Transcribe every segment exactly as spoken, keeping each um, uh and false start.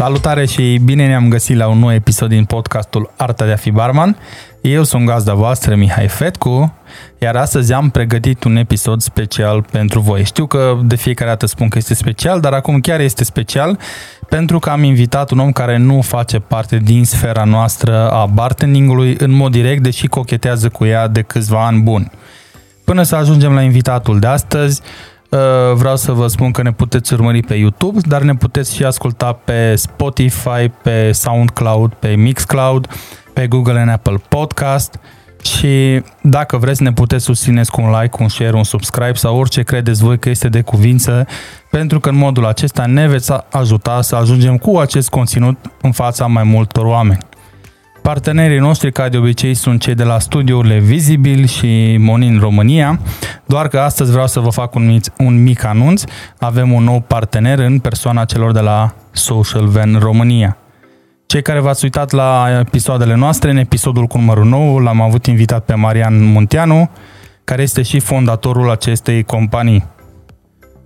Salutare și bine ne-am găsit la un nou episod din podcastul Arta de a fi barman. Eu sunt gazda voastră, Mihai Fetcu, iar astăzi am pregătit un episod special pentru voi. Știu că de fiecare dată spun că este special, dar acum chiar este special pentru că am invitat un om care nu face parte din sfera noastră a bartendingului în mod direct, deși cochetează cu ea de câțiva ani buni. Până să ajungem la invitatul de astăzi, vreau să vă spun că ne puteți urmări pe YouTube, dar ne puteți și asculta pe Spotify, pe SoundCloud, pe Mixcloud, pe Google and Apple Podcast și dacă vreți ne puteți susține cu un like, un share, un subscribe sau orice credeți voi că este de cuvință, pentru că în modul acesta ne veți ajuta să ajungem cu acest conținut în fața mai multor oameni. Partenerii noștri, ca de obicei, sunt cei de la studiourile Vizibil și Monin România, doar că astăzi vreau să vă fac un mic, un mic anunț. Avem un nou partener în persoana celor de la Social Ven România. Cei care v-ați uitat la episoadele noastre, în episodul cu numărul nouă, l-am avut invitat pe Marian Munteanu, care este și fondatorul acestei companii.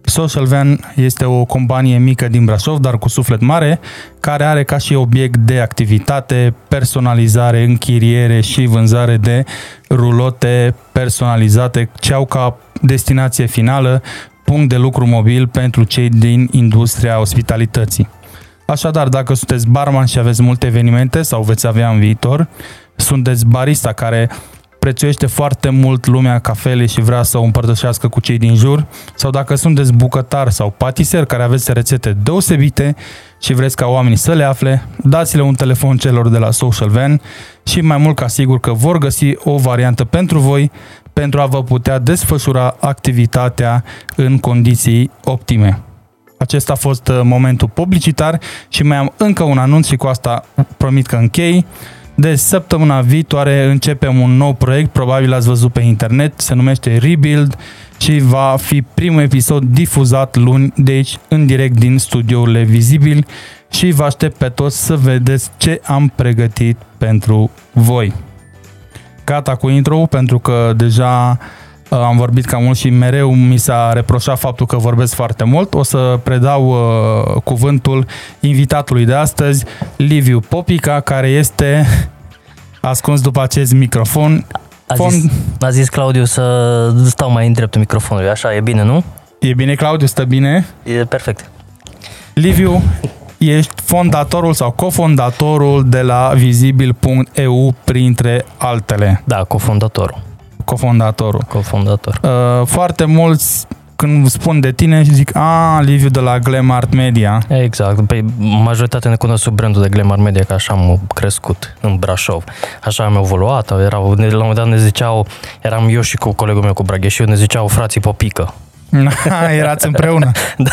Social Ven este o companie mică din Brașov, dar cu suflet mare, care are ca și obiect de activitate personalizare, închiriere și vânzare de rulote personalizate, ce au ca destinație finală punct de lucru mobil pentru cei din industria ospitalității. Așadar, dacă sunteți barman și aveți multe evenimente sau veți avea în viitor, sunteți barista care prețuiește foarte mult lumea cafele și vrea să o împărtășească cu cei din jur, sau dacă sunteți bucătar sau patiser care aveți rețete deosebite și vreți ca oamenii să le afle, dați-le un telefon celor de la Social Ven și mai mult ca sigur că vor găsi o variantă pentru voi pentru a vă putea desfășura activitatea în condiții optime. Acesta a fost momentul publicitar și mai am încă un anunț și cu asta promit că închei. De săptămâna viitoare începem un nou proiect, probabil l-ați văzut pe internet, se numește Rebuild și va fi primul episod difuzat luni de aici în direct din studiourile Vizibil și vă aștept pe toți să vedeți ce am pregătit pentru voi. Gata cu intro-ul, pentru că deja am vorbit cam mult și mereu mi s-a reproșat faptul că vorbesc foarte mult. O să predau uh, cuvântul invitatului de astăzi, Liviu Popica, care este ascuns după acest microfon. A Fond... zis, a zis Claudiu să stau mai în dreptul microfonului, așa e bine, nu? E bine, Claudiu, stă bine? E perfect. Liviu, ești fondatorul sau cofondatorul de la vizibil punct e u, printre altele. Da, cofondatorul. Cofondatorul. Cofondator. Foarte mulți, când spun de tine, zic, a, Liviu de la Glamart Media. Exact. Păi, majoritatea ne cunosc sub brandul de Glamart Media, că așa am crescut în Brașov. Așa am evoluat. Erau, la un moment dat ne ziceau, eram eu și cu colegul meu, cu Brageș, ne ziceau frații Popică. Erați împreună.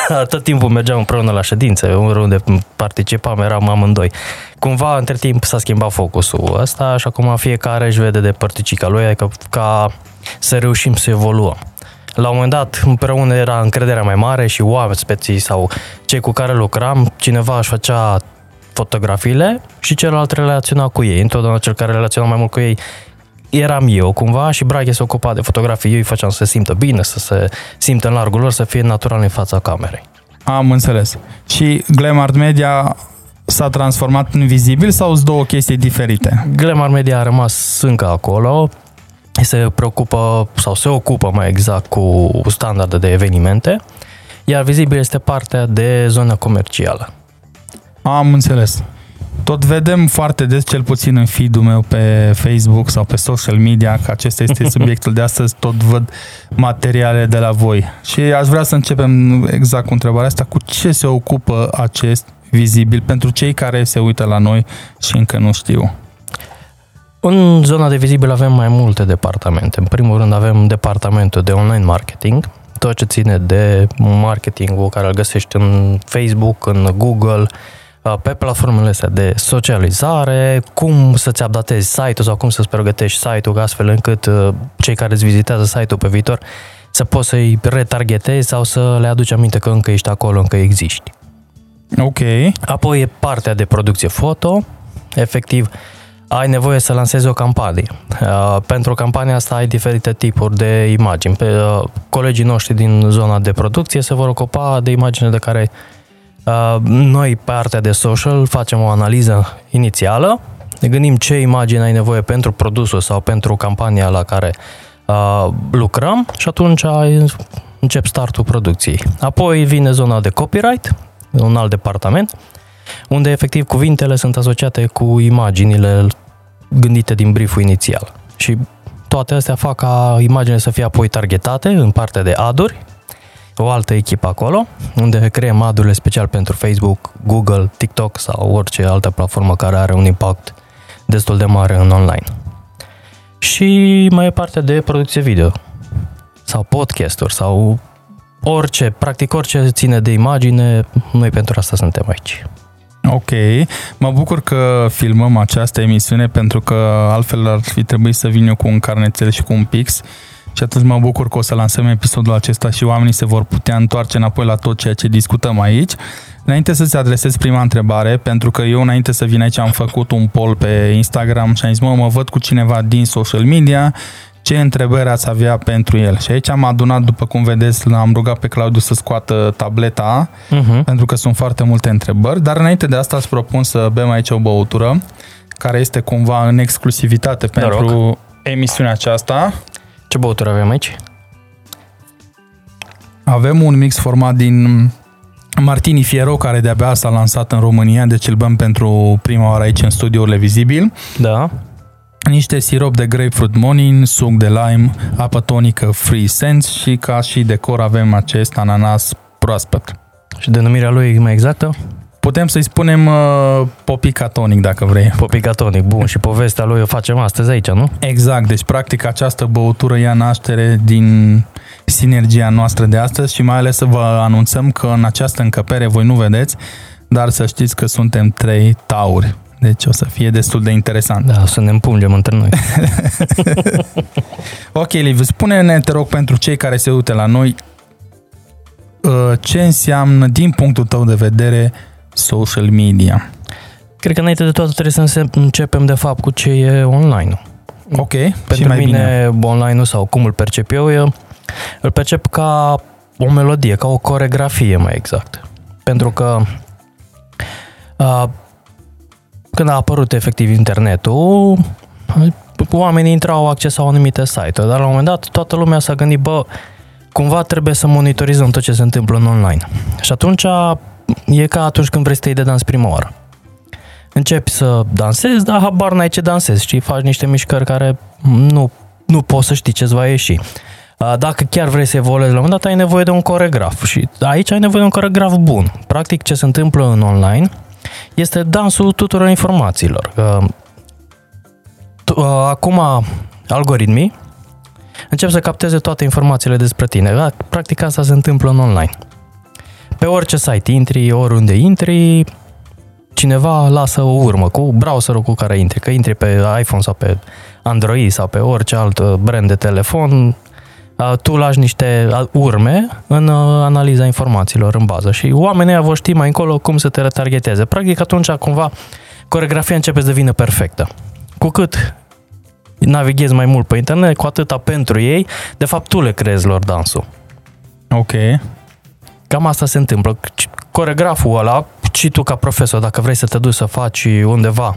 Da, tot timpul mergeam împreună la ședințe, unde participam, eram amândoi. Cumva, între timp, s-a schimbat focusul ăsta și acum fiecare își vede de părticica lui, adică ca să reușim să evoluăm. La un moment dat, împreună era încrederea mai mare și oameni sau cei cu care lucram, cineva își făcea fotografiile și celălalt relaționa cu ei. Întotdeauna cel care relaționa mai mult cu ei eram eu cumva și Braghe se ocupa de fotografii, eu îi făceam să se simtă bine, să se simtă în largul lor, să fie natural în fața camerei. Am înțeles. Și Glamart Media s-a transformat în Vizibil sau sunt două chestii diferite? Glamart Media a rămas încă acolo, se preocupă sau se ocupă mai exact cu standarde de evenimente, iar Vizibil este partea de zona comercială. Am înțeles. Tot vedem foarte des, cel puțin în feed-ul meu pe Facebook sau pe social media, că acesta este subiectul de astăzi, tot văd materiale de la voi. Și aș vrea să începem exact cu întrebarea asta, cu ce se ocupă acest Vizibil pentru cei care se uită la noi și încă nu știu. În zona de Vizibil avem mai multe departamente. În primul rând avem departamentul de online marketing, tot ce ține de marketingul care îl găsești în Facebook, în Google, pe platformele astea de socializare, cum să-ți updatezi site-ul sau cum să-ți pregătești site-ul astfel încât cei care îți vizitează site-ul pe viitor să poți să-i retargetezi sau să le aduci aminte că încă ești acolo, încă existi. Ok. Apoi e partea de producție foto. Efectiv, ai nevoie să lansezi o campanie. Pentru campania asta ai diferite tipuri de imagini. Colegii noștri din zona de producție se vor ocupa de imagini de care Noi, partea de social, facem o analiză inițială, ne gândim ce imagine ai nevoie pentru produsul sau pentru campania la care uh, lucrăm și atunci încep startul producției. Apoi vine zona de copyright, un alt departament, unde efectiv cuvintele sunt asociate cu imaginile gândite din brieful inițial. Și toate astea fac ca imaginele să fie apoi targetate în partea de ad-uri, o altă echipă acolo, unde creăm ad-urile special pentru Facebook, Google, TikTok sau orice altă platformă care are un impact destul de mare în online. Și mai e partea de producție video sau podcast-uri sau orice, practic orice ține de imagine, noi pentru asta suntem aici. Ok, mă bucur că filmăm această emisiune pentru că altfel ar fi trebuit să vin eu cu un carnețel și cu un pix. Și atunci mă bucur că o să lansăm episodul acesta și oamenii se vor putea întoarce înapoi la tot ceea ce discutăm aici. Înainte să-ți adresez prima întrebare, pentru că eu înainte să vin aici am făcut un poll pe Instagram și am zis, mă, mă văd cu cineva din social media, ce întrebări ați avea pentru el? Și aici am adunat, după cum vedeți, l-am rugat pe Claudiu să scoată tableta, uh-huh. pentru că sunt foarte multe întrebări, dar înainte de asta îți propun să bem aici o băutură, care este cumva în exclusivitate pentru Noroc. emisiunea aceasta. Ce băutură avem aici? Avem un mix format din Martini Fiero, care de-abia s-a lansat în România, deci îl bem pentru prima oară aici în studiourile Vizibil. Da. Niște sirop de grapefruit Monin, suc de lime, apă tonică Free Sense și ca și decor avem acest ananas proaspăt. Și denumirea lui e mai exactă? Putem să-i spunem uh, Popica Tonic, dacă vrei. Popica Tonic, bun. Și povestea lui o facem astăzi aici, nu? Exact. Deci, practic, această băutură ia naștere din sinergia noastră de astăzi și mai ales să vă anunțăm că în această încăpere voi nu vedeți, dar să știți că suntem trei tauri. Deci o să fie destul de interesant. Da, să ne împungem între noi. Ok, Liv, spune-ne, te rog, pentru cei care se uită la noi, ce înseamnă, din punctul tău de vedere, social media? Cred că înainte de toate trebuie să începem de fapt cu ce e online-ul. Ok, pentru mai mine bine. Online-ul sau cum îl percep eu, eu, îl percep ca o melodie, ca o coreografie mai exact. Pentru că a, când a apărut efectiv internetul, oamenii intrau, accesau anumite site-uri, dar la un moment dat toată lumea s-a gândit, bă, cumva trebuie să monitorizăm tot ce se întâmplă în online. Și atunci e ca atunci când vrei să te iei de dans prima oară. Începi să dansezi, dar habar n-ai ce dansezi, știi? Faci niște mișcări care nu, nu poți să știi ce-ți va ieși. Dacă chiar vrei să evoluezi, la un moment dat ai nevoie de un coregraf și aici ai nevoie de un coregraf bun. Practic ce se întâmplă în online este dansul tuturor informațiilor. Acum algoritmii încep să capteze toate informațiile despre tine. Practic asta se întâmplă în online. Pe orice site intri, oriunde intri, cineva lasă o urmă cu browserul cu care intri. Că intri pe iPhone sau pe Android sau pe orice alt brand de telefon, tu lași niște urme în analiza informațiilor în bază și oamenii vor ști mai încolo cum să te retargeteze. Practic atunci cumva coreografia începe să devină perfectă. Cu cât navighezi mai mult pe internet, cu atâta pentru ei, de fapt tu le creezi lor dansul. Ok. Cam asta se întâmplă. Coregraful ăla, și tu ca profesor, dacă vrei să te duci să faci undeva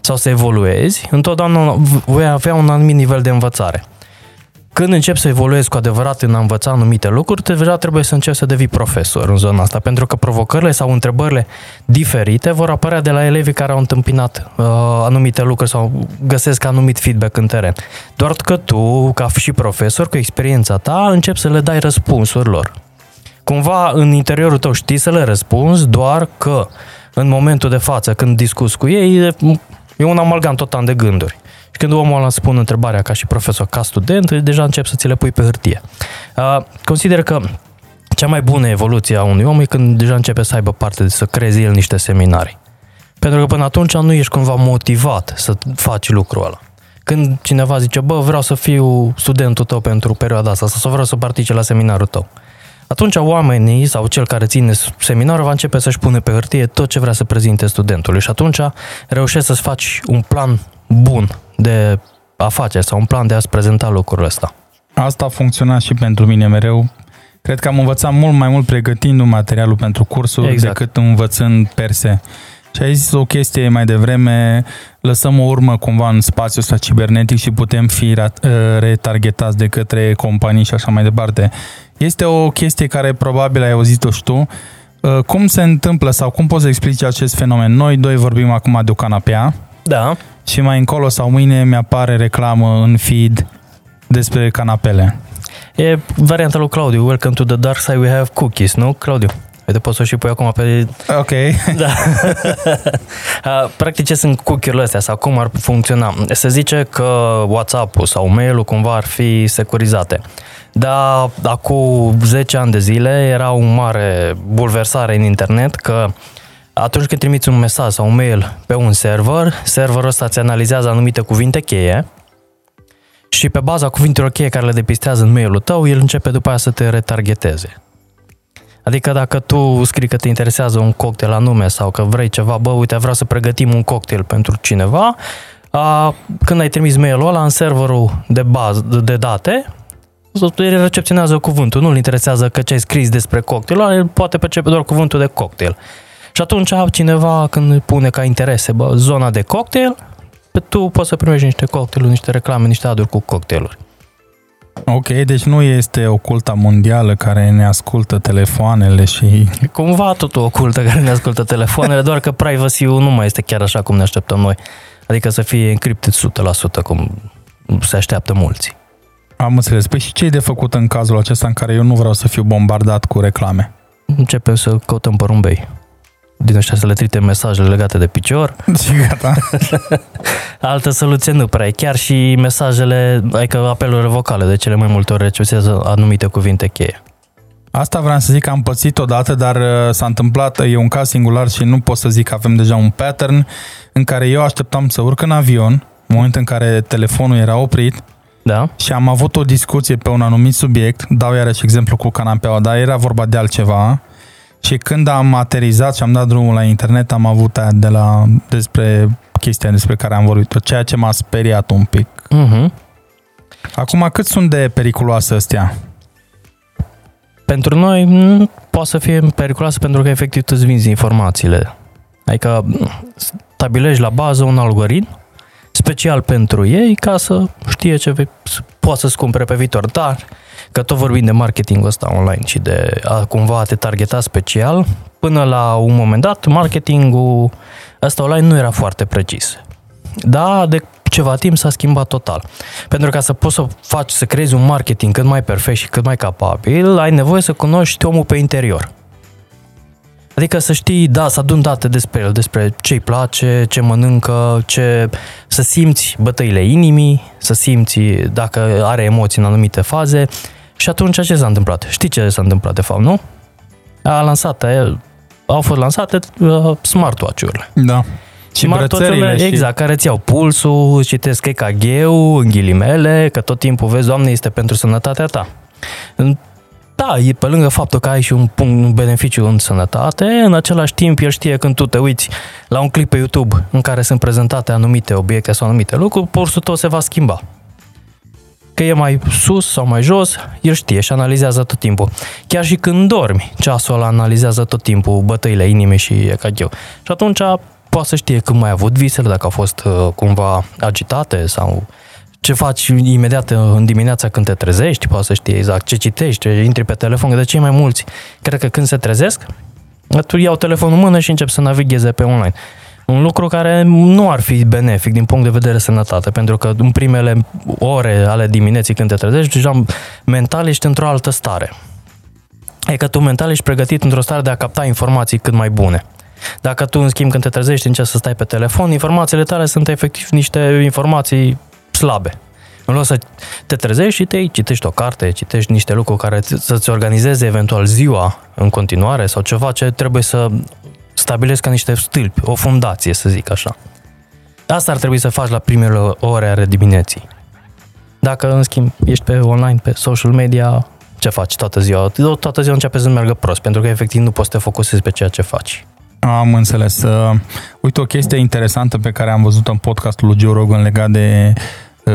sau să evoluezi, întotdeauna vei avea un anumit nivel de învățare. Când începi să evoluezi cu adevărat în a învăța anumite lucruri, deja trebuie să începi să devii profesor în zona asta, pentru că provocările sau întrebările diferite vor apărea de la elevii care au întâmpinat uh, anumite lucruri sau găsesc anumit feedback în teren. Doar că tu, ca și profesor, cu experiența ta, începi să le dai răspunsuri lor. Cumva în interiorul tău știi să le răspunzi, doar că în momentul de față, când discuți cu ei, e un amalgam total de gânduri. Și când omul ăla spune întrebarea ca și profesor, ca student, deja încep să ți le pui pe hârtie. Uh, consider că cea mai bună evoluție a unui om e când deja începe să aibă parte de să creezi el niște seminarii. Pentru că până atunci nu ești cumva motivat să faci lucrul ăla. Când cineva zice, bă, vreau să fiu studentul tău pentru perioada asta, sau vreau să participe la seminarul tău, atunci oamenii sau cel care ține seminarul va începe să-și pune pe hârtie tot ce vrea să prezinte studentului și atunci reușești să-ți faci un plan bun de afaceri sau un plan de a-ți prezenta lucrurile astea. Asta a funcționat și pentru mine mereu. Cred că am învățat mult mai mult pregătindu materialul pentru cursuri exact. decât învățând per se. Și ai zis o chestie mai devreme, lăsăm o urmă cumva în spațiul ăsta cibernetic și putem fi retargetați de către companii și așa mai departe. Este o chestie care probabil ai auzit-o și tu. Cum se întâmplă sau cum poți să explici acest fenomen? Noi doi vorbim acum de o canapea. Da. Și mai încolo sau mâine mi-apare reclamă în feed despre canapele. E varianta lui Claudiu, Welcome to the dark side, we have cookies, nu, Claudiu? Uite, poți să o și pui acum pe... Ok. Da. Practic, ce sunt cookie-urile astea sau cum ar funcționa? Se zice că WhatsApp-ul sau mail-ul cumva ar fi securizate. Dar acum zece ani de zile era o mare bulversare în internet că atunci când trimiți un mesaj sau un mail pe un server, serverul ăsta îți analizează anumite cuvinte cheie și pe baza cuvintelor cheie care le depistează în mail-ul tău, el începe după aia să te retargeteze. Adică dacă tu scrii că te interesează un cocktail anume sau că vrei ceva, bă, uite, vreau să pregătim un cocktail pentru cineva, a, când ai trimis mail-ul ăla în serverul de, bază, de date, el recepționează cuvântul, nu-l interesează că ce ai scris despre cocktail, ăla, el poate percepe doar cuvântul de cocktail. Și atunci cineva când pune ca interese bă, zona de cocktail, tu poți să primești niște cocktailuri, niște reclame, niște aduri cu cocktailuri. Ok, deci nu este o cultă mondială care ne ascultă telefoanele și... Cumva tot o cultă care ne ascultă telefoanele, doar că privacy-ul nu mai este chiar așa cum ne așteptăm noi. Adică să fie encrypted o sută la sută, cum se așteaptă mulți. Am înțeles. Păi și ce e de făcut în cazul acesta în care eu nu vreau să fiu bombardat cu reclame? Începem să căutăm porumbei. Din ăștia să le trite mesajele legate de picior. Și gata. Altă soluție nu prea e. Chiar și mesajele, adică apeluri vocale, de cele mai multe ori recepționează anumite cuvinte cheie. Asta vreau să zic că am pățit odată, dar s-a întâmplat, e un caz singular și nu pot să zic că avem deja un pattern în care eu așteptam să urc în avion, în momentul în care telefonul era oprit, da. Și am avut o discuție pe un anumit subiect, dau iarăși exemplu cu canapeaua, dar era vorba de altceva. Și când am aterizat și am dat drumul la internet, am avut aia de la, despre chestia despre care am vorbit, ceea ce m-a speriat un pic. Uh-huh. Acum, cât sunt de periculoase astea? Pentru noi, m- poate să fie periculoasă pentru că efectiv tu îți vinzi informațiile. Adică stabilești la bază un algoritm special pentru ei ca să știe ce vei, poate să-ți cumpere pe viitor, dar... Că tot vorbim de marketingul ăsta online și de a cumva te targeta special, până la un moment dat marketingul ăsta online nu era foarte precis. Da, de ceva timp s-a schimbat total. Pentru ca să poți să faci, să creezi un marketing cât mai perfect și cât mai capabil, ai nevoie să cunoști omul pe interior. Adică să știi, da, să aduni date despre el, despre ce-i place, ce mănâncă, ce... să simți bătăile inimii, să simți dacă are emoții în anumite faze. Și atunci ce s-a întâmplat? Știi ce s-a întâmplat de fapt, nu? A lansat, au fost lansate uh, smartwatch-urile. Da. Și brățările. Exact, care îți iau pulsul, îți citesc E K G-ul, în ghilimele, că tot timpul vezi, Doamne, este pentru sănătatea ta. Da, e pe lângă faptul că ai și un punct, un beneficiu în sănătate, în același timp el știe când tu te uiți la un clip pe YouTube în care sunt prezentate anumite obiecte sau anumite lucruri, pulsul tău se va schimba. Că e mai sus sau mai jos, el știe și analizează tot timpul. Chiar și când dormi, ceasul ăla analizează tot timpul bătăile inimii și E K G-ul. Și atunci poate să știe când mai ai avut visele, dacă au fost cumva agitate sau... Ce faci imediat în dimineața când te trezești, poate să știi exact ce citești, intri pe telefon, de cei mai mulți. Cred că când se trezesc, tu iau telefonul în mână și încep să navigheze pe online. Un lucru care nu ar fi benefic din punct de vedere sănătate, pentru că în primele ore ale dimineții când te trezești, deja mental ești într-o altă stare. E că tu mental ești pregătit într-o stare de a capta informații cât mai bune. Dacă tu, în schimb, când te trezești, începi să stai pe telefon, informațiile tale sunt efectiv niște informații slabe. În loc să te trezești și te citești o carte, citești niște lucruri care să-ți organizeze eventual ziua în continuare sau ceva ce trebuie să stabilezi ca niște stâlpi, o fundație, să zic așa. Asta ar trebui să faci la primele ore ale dimineții. Dacă, în schimb, ești pe online, pe social media, ce faci toată ziua? Toată ziua începe să meargă prost, pentru că efectiv nu poți să te focusezi pe ceea ce faci. Am înțeles. Uite o chestie interesantă pe care am văzut-o în podcastul lui Joe Rogan legat de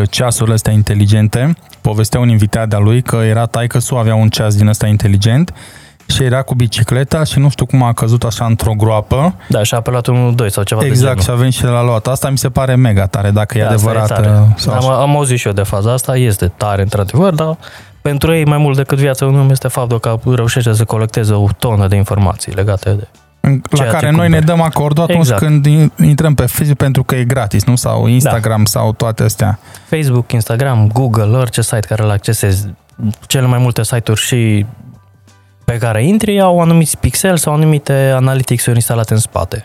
ceasurile astea inteligente. Povestea un invitat de-a lui că era taică-su, avea un ceas din ăsta inteligent și era cu bicicleta și nu știu cum a căzut așa într-o groapă. Da, și a apelat unul, doi sau ceva exact, de genul. Exact, și a venit și l-a luat. Asta mi se pare mega tare, dacă da, e adevărat. E am, am auzit și eu de faza asta, este tare într-adevăr, dar pentru ei mai mult decât viața unui om este faptul că reușește să colecteze o tonă de informații legate de... La care noi cumpere. Ne dăm acordul atunci exact. Când intrăm pe Facebook pentru că e gratis, nu? Sau Instagram, da. Sau toate astea. Facebook, Instagram, Google, orice site care îl accesezi, cele mai multe site-uri și pe care intri au anumiți pixel sau anumite analytics-uri instalate în spate.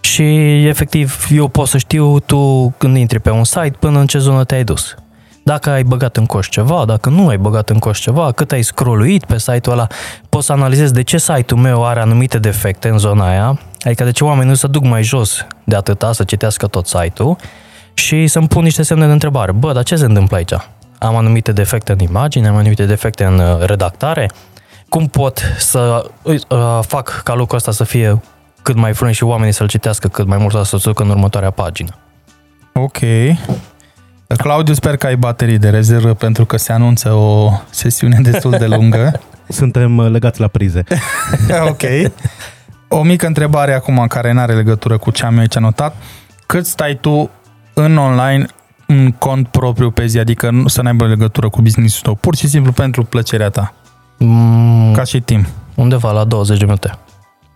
Și efectiv eu pot să știu tu când intri pe un site până în ce zonă te-ai dus. Dacă ai băgat în coș ceva, dacă nu ai băgat în coș ceva, cât ai scrolluit pe site-ul ăla, poți să analizezi de ce site-ul meu are anumite defecte în zona aia, adică de ce oamenii nu se duc mai jos de atâta să citească tot site-ul și să-mi pun niște semne de întrebare. Bă, dar ce se întâmplă aici? Am anumite defecte în imagine, am anumite defecte în redactare? Cum pot să uh, fac ca lucrul ăsta să fie cât mai fluent și oamenii să-l citească cât mai mult să se ducă în următoarea pagină? Ok... Claudiu, sper că ai baterii de rezervă pentru că se anunță o sesiune destul de lungă. Suntem legați la prize. Ok. O mică întrebare acum care n-are legătură cu ce am eu aici anotat. Cât stai tu în online în cont propriu pe zi? Adică nu să n-aibă legătură cu business-ul tău, pur și simplu pentru plăcerea ta. Mm, Ca și timp. Undeva la douăzeci de minute.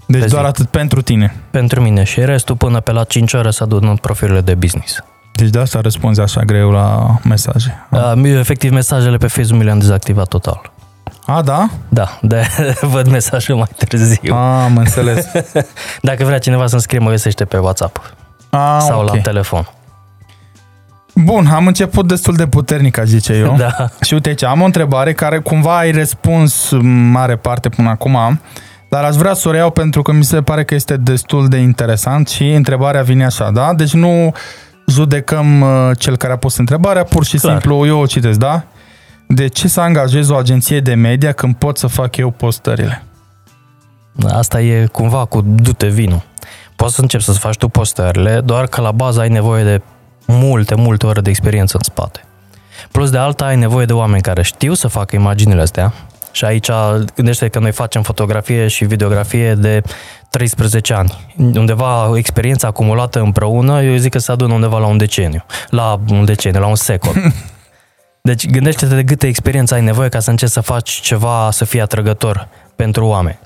Deci doar zi. Atât pentru tine. Pentru mine și restul până pe la cinci ore să adun în profilurile de business. Deci de asta răspunzi așa greu la mesaje. Eu, efectiv, mesajele pe Facebook le-am dezactivat total. A, da? Da, de văd mesajul mai târziu. A, am înțeles. Dacă vrea cineva să-mi scrie, mă găsește pe WhatsApp. A, sau okay. La telefon. Bun, am început destul de puternic, aș zice eu. Da. Și uite aici, am o întrebare care cumva ai răspuns mare parte până acum, dar aș vrea să o reiau pentru că mi se pare că este destul de interesant și întrebarea vine așa, da? Deci nu... judecăm cel care a pus întrebarea, pur și Clar. Simplu eu o citesc, da? De ce să angajez o agenție de media când pot să fac eu postările? Asta e cumva cu du-te vinul. Poți să începi să-ți faci tu postările, doar că la bază ai nevoie de multe, multe ore de experiență în spate. Plus de alta ai nevoie de oameni care știu să facă imaginile astea și aici gândește că noi facem fotografie și videografie de treisprezece ani. Undeva experiența acumulată împreună, eu zic că se adună undeva la un deceniu. La un deceniu, la un secol. Deci gândește-te de câtă experiență ai nevoie ca să începi să faci ceva să fie atrăgător pentru oameni.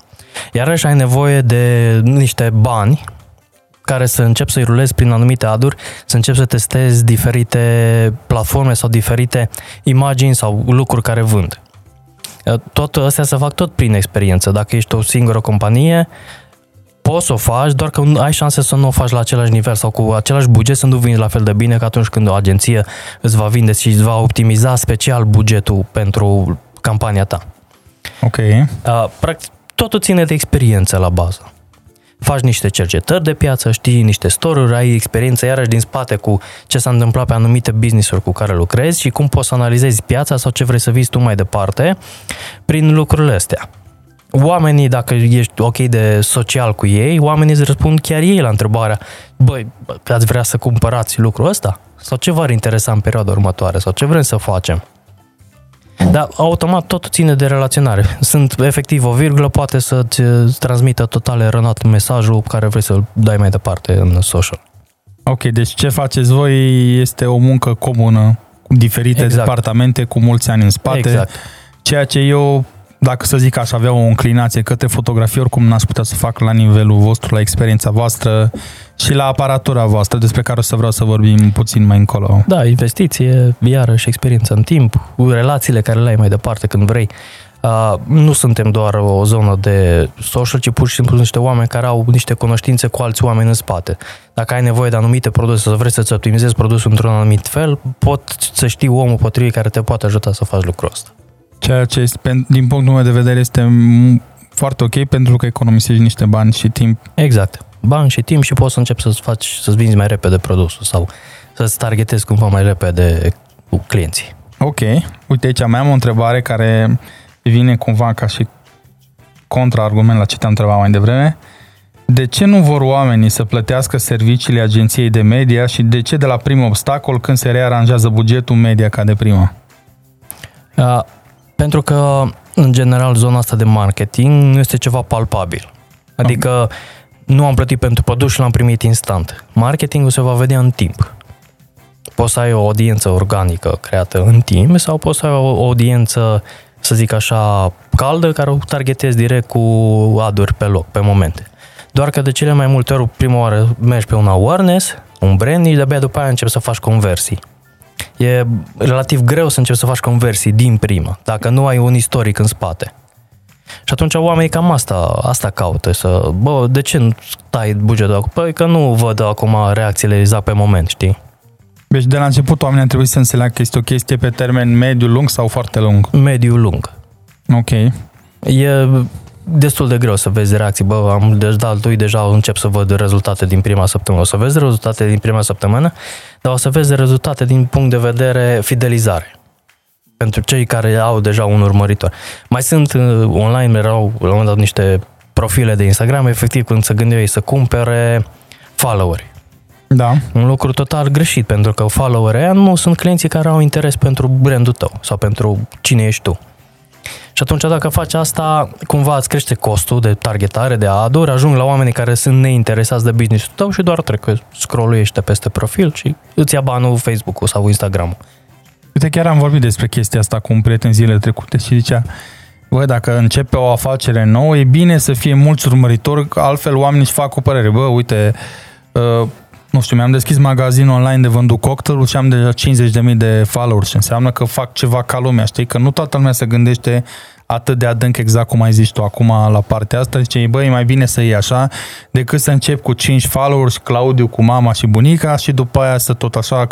Iarăși ai nevoie de niște bani care să începi să-i rulezi prin anumite aduri, să începi să testezi diferite platforme sau diferite imagini sau lucruri care vând. Tot astea se fac tot prin experiență. Dacă ești o singură companie, poți să o faci, doar că ai șanse să nu o faci la același nivel sau cu același buget să nu vinzi la fel de bine ca atunci când o agenție îți va vinde și îți va optimiza special bugetul pentru campania ta. Ok. Practic, totul ține de experiență la bază. Faci niște cercetări de piață, știi niște story-uri, ai experiență iarăși din spate cu ce s-a întâmplat pe anumite business-uri cu care lucrezi și cum poți să analizezi piața sau ce vrei să vezi tu mai departe prin lucrurile astea. Oamenii, dacă ești ok de social cu ei, oamenii îți răspund chiar ei la întrebarea băi, ați vrea să cumpărați lucrul ăsta? Sau ce v-ar interesa în perioada următoare? Sau ce vrem să facem? Dar automat tot ține de relaționare. Sunt efectiv o virgulă, poate să-ți transmită total eronat mesajul care vrei să-l dai mai departe în social. Ok, deci ce faceți voi este o muncă comună, cu diferite exact. Departamente, cu mulți ani în spate, exact. Ceea ce eu... Dacă să zic aș avea o înclinație către fotografie, oricum n-aș putea să fac la nivelul vostru, la experiența voastră și la aparatura voastră, despre care o să vreau să vorbim puțin mai încolo. Da, investiție, iarăși experiență în timp, relațiile care le ai mai departe când vrei. Nu suntem doar o zonă de social, ci pur și simplu niște oameni care au niște cunoștințe cu alți oameni în spate. Dacă ai nevoie de anumite produse sau vrei să-ți optimizezi produsul într-un anumit fel, poți să știi omul potrivit care te poate ajuta să faci lucrul ăsta. Ceea ce, din punctul meu de vedere, este foarte ok pentru că economisești niște bani și timp. Exact. Bani și timp și poți să începi să-ți faci, să-ți vinzi mai repede produsul sau să-ți targetezi cumva mai repede cu clienții. Ok. Uite aici mai am o întrebare care vine cumva ca și contraargument la ce te-am întrebat mai devreme. De ce nu vor oamenii să plătească serviciile agenției de media și de ce de la primul obstacol când se rearanjează bugetul media ca de prima? Uh, pentru că, în general, zona asta de marketing nu este ceva palpabil. Adică nu am plătit pentru produs și l-am primit instant. Marketingul se va vedea în timp. Poți să ai o audiență organică creată în timp sau poți să ai o audiență, să zic așa, caldă, care o targetezi direct cu ad-uri pe loc, pe moment. Doar că de cele mai multe ori, prima oară mergi pe un awareness, un brand, și de-abia după aia începi să faci conversii. E relativ greu să începi să faci conversii din prima, dacă nu ai un istoric în spate. Și atunci oamenii cam asta, asta caută, să, bă, de ce nu tai bugetul acum? Păi că nu văd acum reacțiile exact pe moment, știi? Deci de la început oamenii ar trebui să înțeleagă că este o chestie pe termen mediu-lung sau foarte lung? Mediu-lung. Ok. E destul de greu să vezi reacții, bă, am dat lui deja, încep să văd rezultate din prima săptămână. O să vezi rezultate din prima săptămână, dar o să vezi rezultate din punct de vedere fidelizare. Pentru cei care au deja un urmăritor. Mai sunt online, erau la un moment dat niște profile de Instagram, efectiv când se gândeau ei să cumpere followeri. Da. Un lucru total greșit, pentru că followerii aia nu sunt clienții care au interes pentru brandul tău sau pentru cine ești tu. Și atunci dacă faci asta, cumva îți crește costul de targetare, de ad-uri, ajung la oamenii care sunt neinteresați de business-ul tău și doar trec, scrolluiește peste profil și îți ia banul Facebook-ul sau Instagram-ul. Uite, chiar am vorbit despre chestia asta cu un prieten zilele trecute și zicea, bă, dacă începe o afacere nouă, e bine să fie mulți urmăritori, altfel oamenii își fac o părere. Bă, uite, uh, nu știu, mi-am deschis magazin online de vândut cocktail-uri și am deja cincizeci de mii de followers. Înseamnă că fac ceva ca lumea, știi? Că nu toată lumea se gândește atât de adânc, exact cum ai zis tu acum la partea asta. Zice, bă, e mai bine să iei așa decât să încep cu cinci followers, Claudiu cu mama și bunica și după aia să tot așa...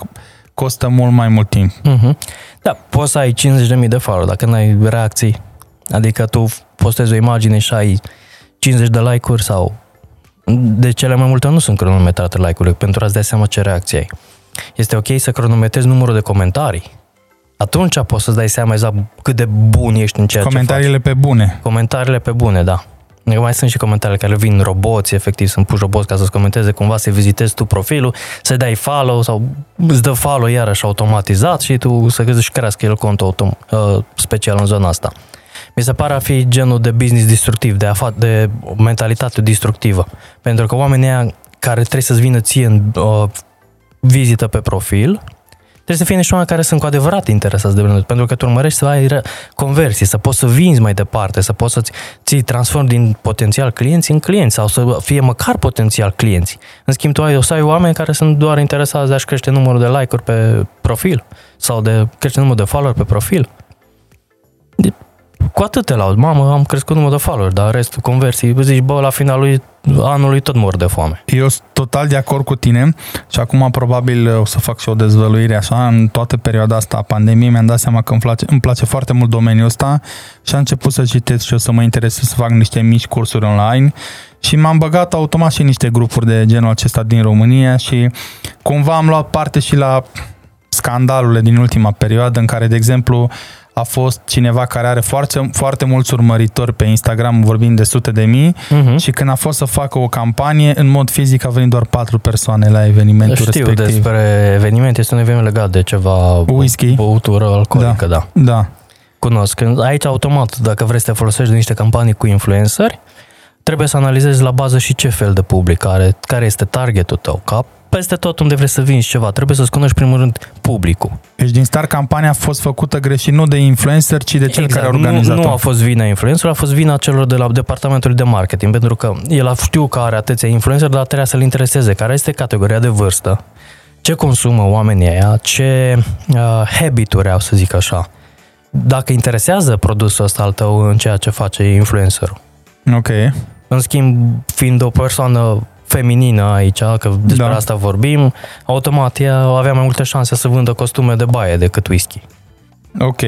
Costă mult mai mult timp. Uh-huh. Da, poți să ai cincizeci de mii de follow dacă n-ai reacții. Adică tu postezi o imagine și ai cincizeci de like-uri sau... De cele mai multe nu sunt cronometrate like-urile pentru a-ți dea seama ce reacție ai. Este ok să cronometrezi numărul de comentarii. Atunci poți să-ți dai seama exact cât de bun ești în ceea ce faci. Comentariile pe bune. Comentariile pe bune, da. Că mai sunt și comentarii care vin roboți, efectiv, sunt puși roboți ca să-ți comenteze cumva, să-i vizitezi tu profilul, să-i dai follow sau îți dă follow iarăși automatizat și tu să își crească el contul autom- special în zona asta. Mi se pare a fi genul de business destructiv, de, afa- de mentalitate destructivă, pentru că oamenii care trebuie să-ți vină ție în uh, vizită pe profil, trebuie să fie niște oameni care sunt cu adevărat interesați de brandul, pentru că tu urmărești să ai conversii, să poți să vinzi mai departe, să poți să-ți ți transformi din potențial clienți în clienți sau să fie măcar potențial clienți. În schimb, tu ai, o să ai oameni care sunt doar interesați de a-și crește numărul de like-uri pe profil sau de crește numărul de follower pe profil. De, cu atât te laud, mamă, am crescut numărul de follower, dar restul conversii, zici, bă, la finalul anului tot mor de foame. Eu sunt total de acord cu tine și acum probabil o să fac și o dezvăluire așa, în toată perioada asta a pandemiei mi-am dat seama că îmi place, îmi place foarte mult domeniul ăsta și am început să citesc și o să mă interesez să fac niște mici cursuri online și m-am băgat automat și niște grupuri de genul acesta din România și cumva am luat parte și la scandalurile din ultima perioadă în care, de exemplu, a fost cineva care are foarte, foarte mulți urmăritori pe Instagram, vorbim de sute de mii, uh-huh. și când a fost să facă o campanie, în mod fizic a venit doar patru persoane la evenimentul Știu respectiv. Știu despre eveniment, este un eveniment legat de ceva whisky, băutură alcoolică, da. da. da. Cunosc. Aici automat, dacă vrei să te folosești de niște campanii cu influenceri, trebuie să analizezi la bază și ce fel de public are, care este targetul tău, cap. Peste tot unde vrei să vinzi ceva, trebuie să-ți cunoști primul rând publicul. Deci din start campania a fost făcută greșit nu de influencer, ci de cel exact, care a organizat-o. Nu, nu a fost vina influencer, a fost vina celor de la departamentul de marketing, pentru că el a știu că are atâția influencer, dar trebuie să-l intereseze care este categoria de vârstă, ce consumă oamenii aia, ce uh, habituri au, să zic așa. Dacă interesează produsul ăsta al tău în ceea ce face influencerul. Ok. În schimb, fiind o persoană feminină aici, că despre da. Asta vorbim, automat ea avea mai multe șanse să vândă costume de baie decât whisky. Ok.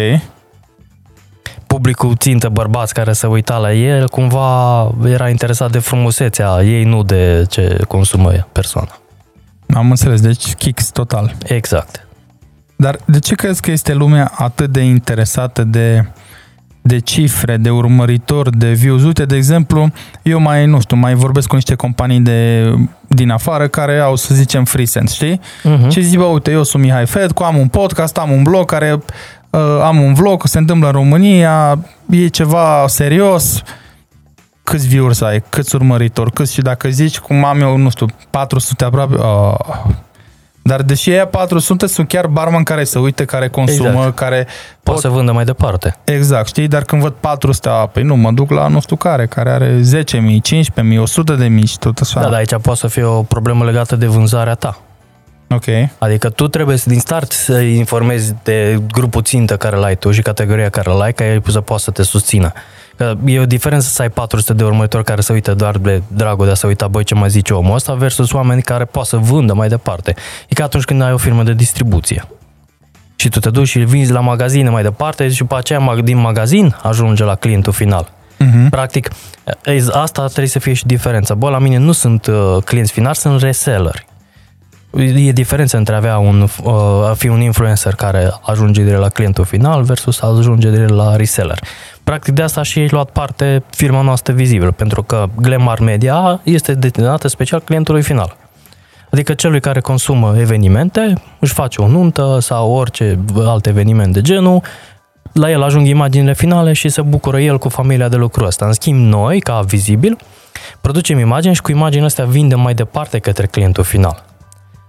Publicul țintă bărbați care se uita la el, cumva era interesat de frumusețea ei, nu de ce consumă persoana. Am înțeles, deci kicks total. Exact. Dar de ce crezi că este lumea atât de interesată de de cifre, de urmăritori, de views. Uite, de exemplu, eu mai, nu știu, mai vorbesc cu niște companii de, din afară care au, să zicem, freelance, știi? Uh-huh. Și zic, bă, uite, eu sunt Mihai Fetcu, am un podcast, am un blog care, uh, am un vlog, se întâmplă în România, e ceva serios, câți views ai, câți urmăritori, câți, și dacă zici, cum am eu, nu știu, patru sute aproape... Uh, Dar deși aia patru sute sunt chiar barman care se uită, care consumă, exact. Care... Poate să vândă mai departe. Exact, știi? Dar când văd patru sute, păi nu, mă duc la nu știu care, care are zece mii, cincisprezece mii, o sută de mii și tot așa. Da, dar aici poate să fie o problemă legată de vânzarea ta. Ok. Adică tu trebuie să, din start, să informezi de grupul țintă care l-ai tu și categoria care l-ai, ca el să poată să te susțină. Că e o diferență să ai patru sute de urmăritori care se uită doar de dragul de a se uita, băi, ce mai zice omul ăsta, versus oameni care poate să vândă mai departe. E ca atunci când ai o firmă de distribuție și tu te duci și îl vinzi la magazine mai departe și pe aceea din magazin ajunge la clientul final. Uh-huh. Practic, asta trebuie să fie și diferența. Bă, la mine nu sunt clienți finali, sunt reselleri. E diferența între avea un, a fi un influencer care ajunge direct la clientul final versus a ajunge direct la reseller. Practic de asta și ei luat parte firma noastră Vizibil, pentru că Glamart Media este destinată special clientului final. Adică celui care consumă evenimente, își face o nuntă sau orice alt eveniment de genul, la el ajung imaginile finale și se bucură el cu familia de lucrul ăsta. În schimb, noi, ca Vizibil, producem imagini și cu imaginile astea vindem mai departe către clientul final.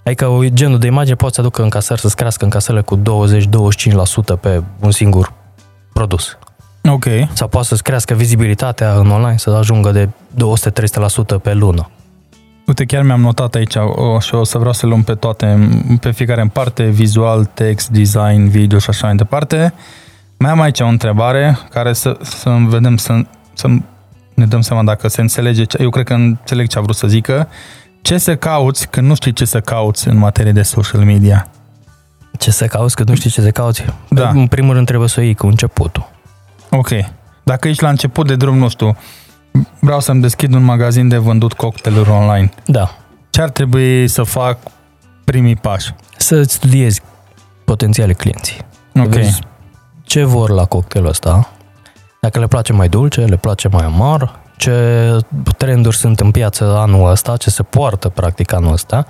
Adică genul de imagine poate să aducă încasări, să-ți crească încasările cu douăzeci la douăzeci și cinci la sută pe un singur produs. Ok. Sau poate să-ți crească vizibilitatea în online, să ajungă de două sute la trei sute la sută pe lună. Uite, chiar mi-am notat aici o, și o să vreau să luăm pe toate, pe fiecare în parte, vizual, text, design, video și așa mai departe. Mai am aici o întrebare care să, să vedem, să, să ne dăm seama dacă se înțelege. Eu cred că înțeleg ce a vrut să zică. Ce să cauți când nu știi ce să cauți în materie de social media? Ce să cauți când nu știi ce să cauți? Da. În primul rând trebuie să o iei cu începutul. Ok. Dacă ești la început de drum, nu știu, vreau să-mi deschid un magazin de vândut cocktailuri online. Da. Ce ar trebui să fac primii pași? Să studiezi potențiale clienți. Ok. Vezi ce vor la cocktailul ăsta? Dacă le place mai dulce, le place mai amar, ce trenduri sunt în piață anul ăsta, ce se poartă practic anul ăsta.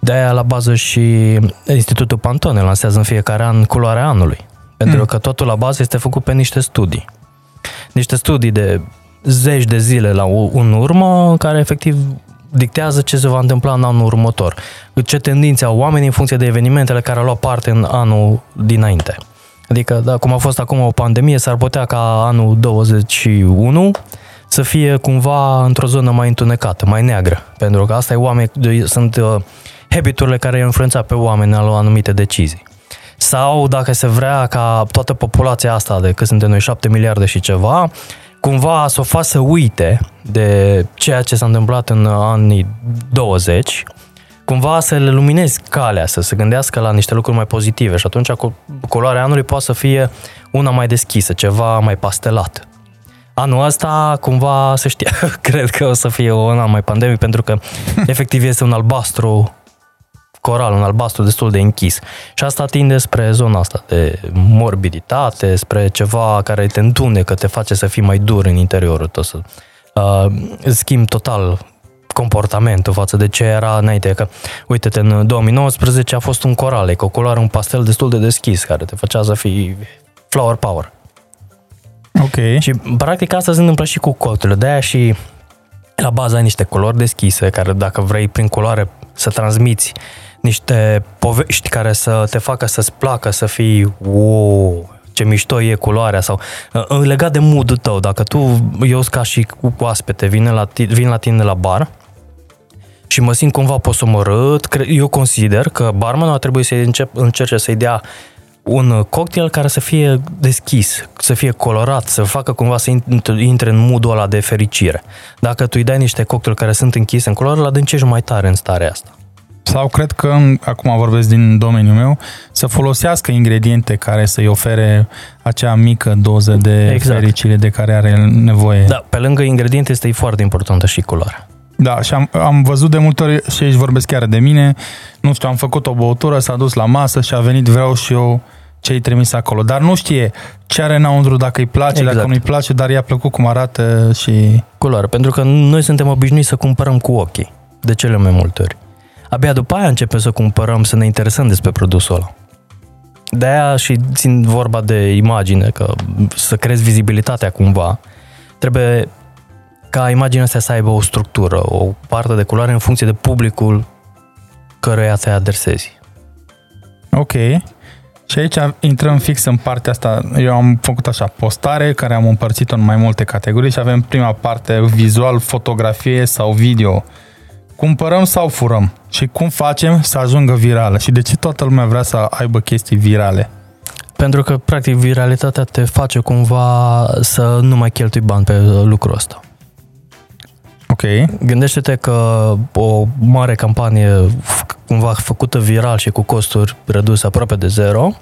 De-aia la bază și Institutul Pantone lansează în fiecare an culoarea anului. Pentru mm. că totul la bază este făcut pe niște studii. Niște studii de zeci de zile la în urmă, care efectiv dictează ce se va întâmpla în anul următor. Ce tendințe au oamenii în funcție de evenimentele care au luat parte în anul dinainte. Adică, da, cum a fost acum o pandemie, s-ar putea ca anul douăzeci și unu să fie cumva într-o zonă mai întunecată, mai neagră. Pentru că asta e oameni, sunt habiturile care au influențat pe oameni la anumite decizii. Sau dacă se vrea ca toată populația asta, de cât suntem noi șapte miliarde și ceva, cumva să o facă să uite de ceea ce s-a întâmplat în anii douăzeci, cumva să le luminezi calea, să se gândească la niște lucruri mai pozitive. Și atunci culoarea anului poate să fie una mai deschisă, ceva mai pastelată. Anul ăsta, cumva, să știa, cred că o să fie un an mai pandemic, pentru că, efectiv, este un albastru coral, un albastru destul de închis. Și asta tinde spre zona asta de morbiditate, spre ceva care te întunecă, te face să fii mai dur în interiorul tău, să uh, schimbi total comportamentul față de ce era înainte. Că, uite-te, în două mii nouăsprezece a fost un coral, e o culoare, un pastel destul de deschis, care te făcea să fii flower power. Okay. Și practic asta se întâmplă și cu cocktail-ul, de-aia și la bază ai niște culori deschise, care dacă vrei prin culoare să transmiți niște povești care să te facă să-ți placă, să fii wow, ce mișto e culoarea, sau legat de mood-ul tău, dacă tu, eu ca și cu oaspete, vin la, vin la tine la bar și mă simt cumva posomorât, eu consider că barmanul ar trebui să încerce să-i dea un cocktail care să fie deschis, să fie colorat, să facă cumva să intre în mood-ul ăla de fericire. Dacă tu îi dai niște cocktail care sunt închise în culoare, la adâncești mai tare în starea asta. Sau cred că, acum vorbesc din domeniul meu, să folosească ingrediente care să-i ofere acea mică doză de exact. Fericire de care are nevoie. Da, pe lângă ingrediente este foarte importantă și culoarea. Da, și am, am văzut de multe ori, și aici vorbesc chiar de mine, nu știu, am făcut o băutură, s-a dus la masă și a venit, vreau și eu ce-i trimis acolo, dar nu știe ce are înăuntru, dacă îi place, exact. Dacă nu-i place, dar i-a plăcut cum arată și... culoare, pentru că noi suntem obișnuiți să cumpărăm cu ochii, de cele mai multe ori. Abia după aia începem să cumpărăm, să ne interesăm despre produsul ăla. De-aia și țin vorba de imagine, că să crezi vizibilitatea cumva, trebuie ca imaginea asta să aibă o structură, o parte de culoare în funcție de publicul căruia te adresezi. Ok. Și aici intrăm fix în partea asta. Eu am făcut așa, postare, care am împărțit-o în mai multe categorii și avem prima parte, vizual, fotografie sau video. Cumpărăm sau furăm? Și cum facem să ajungă virală? Și de ce toată lumea vrea să aibă chestii virale? Pentru că, practic, viralitatea te face cumva să nu mai cheltui bani pe lucrul ăsta. Ok. Gândește-te că o mare campanie cumva făcută viral și cu costuri reduse aproape de zero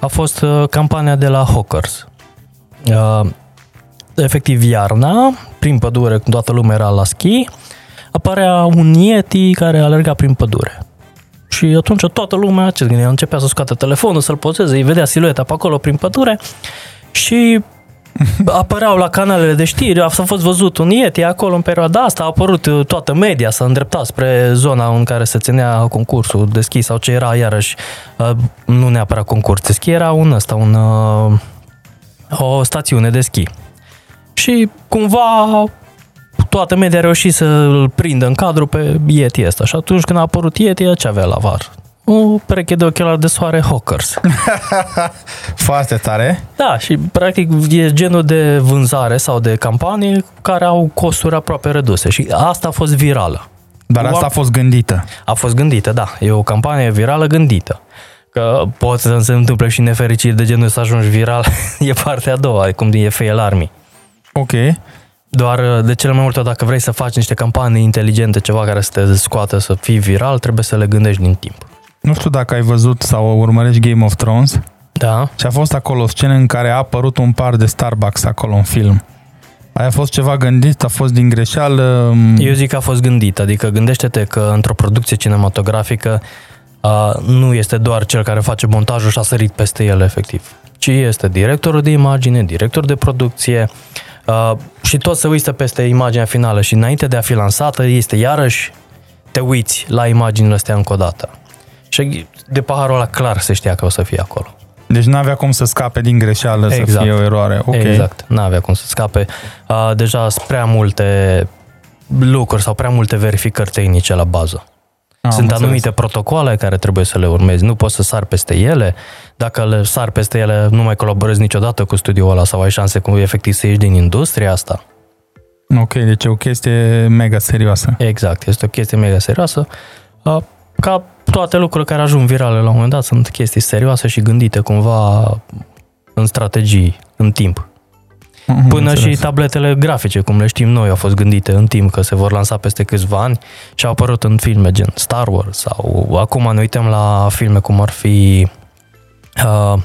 a fost campania de la Hawkers. Efectiv, iarna, prin pădure, când toată lumea era la schi, apărea un Yeti care alerga prin pădure. Și atunci toată lumea ce gândea, începea să scoată telefonul, să-l pozeze, îi vedea silueta pe acolo prin pădure și apăreau la canalele de știri, a fost văzut un Yeti acolo în perioada asta, a apărut toată media, s-a îndreptat spre zona în care se ținea concursul de schi sau ce era iarăși, nu neapărat concurs de schi, era un ăsta, un, o stațiune de schi. Și cumva... toată media a reușit să-l prindă în cadru pe Yeti ăsta. Și atunci când a apărut Yeti, ce avea la var? O pereche de ochelari de soare Hawkers. Foarte tare. Da, și practic e genul de vânzare sau de campanie care au costuri aproape reduse. Și asta a fost virală. Dar asta a fost gândită. A fost gândită, da. E o campanie virală gândită. Că poți să se întâmple și nefericiri de genul să ajungi viral. E partea a doua, cum e Fail Army. Ok. Doar de cele mai multe, dacă vrei să faci niște campanii inteligente, ceva care să te scoată să fii viral, trebuie să le gândești din timp. Nu știu dacă ai văzut sau urmărești Game of Thrones. Da. Și a fost acolo o scenă în care a apărut un par de Starbucks acolo în film. Aia a fost ceva gândit, a fost din greșeală? Eu zic că a fost gândit, adică gândește-te că într-o producție cinematografică nu este doar cel care face montajul și a sărit peste el efectiv, ci este directorul de imagine, director de producție, Uh, și tot se uită peste imaginea finală și înainte de a fi lansată este iarăși te uiți la imaginile astea încă o dată. Și de paharul ăla clar se știa că o să fie acolo. Deci n-avea cum să scape din greșeală, exact. Să fie o eroare. Okay. Exact, n-avea cum să scape. Uh, deja sunt prea multe lucruri sau prea multe verificări tehnice la bază. Am Sunt înțeles. Anumite protocoale care trebuie să le urmezi, nu poți să sari peste ele, dacă le sari peste ele nu mai colaborezi niciodată cu studioul ăla sau ai șanse cum efectiv să ieși din industria asta. Ok, deci e o chestie mega serioasă. Exact, este o chestie mega serioasă, ca toate lucrurile care ajung virale la un moment dat sunt chestii serioase și gândite cumva în strategii, în timp. Până și tabletele grafice, cum le știm noi, au fost gândite în timp că se vor lansa peste câțiva ani și au apărut în filme gen Star Wars sau acum ne uităm la filme cum ar fi uh,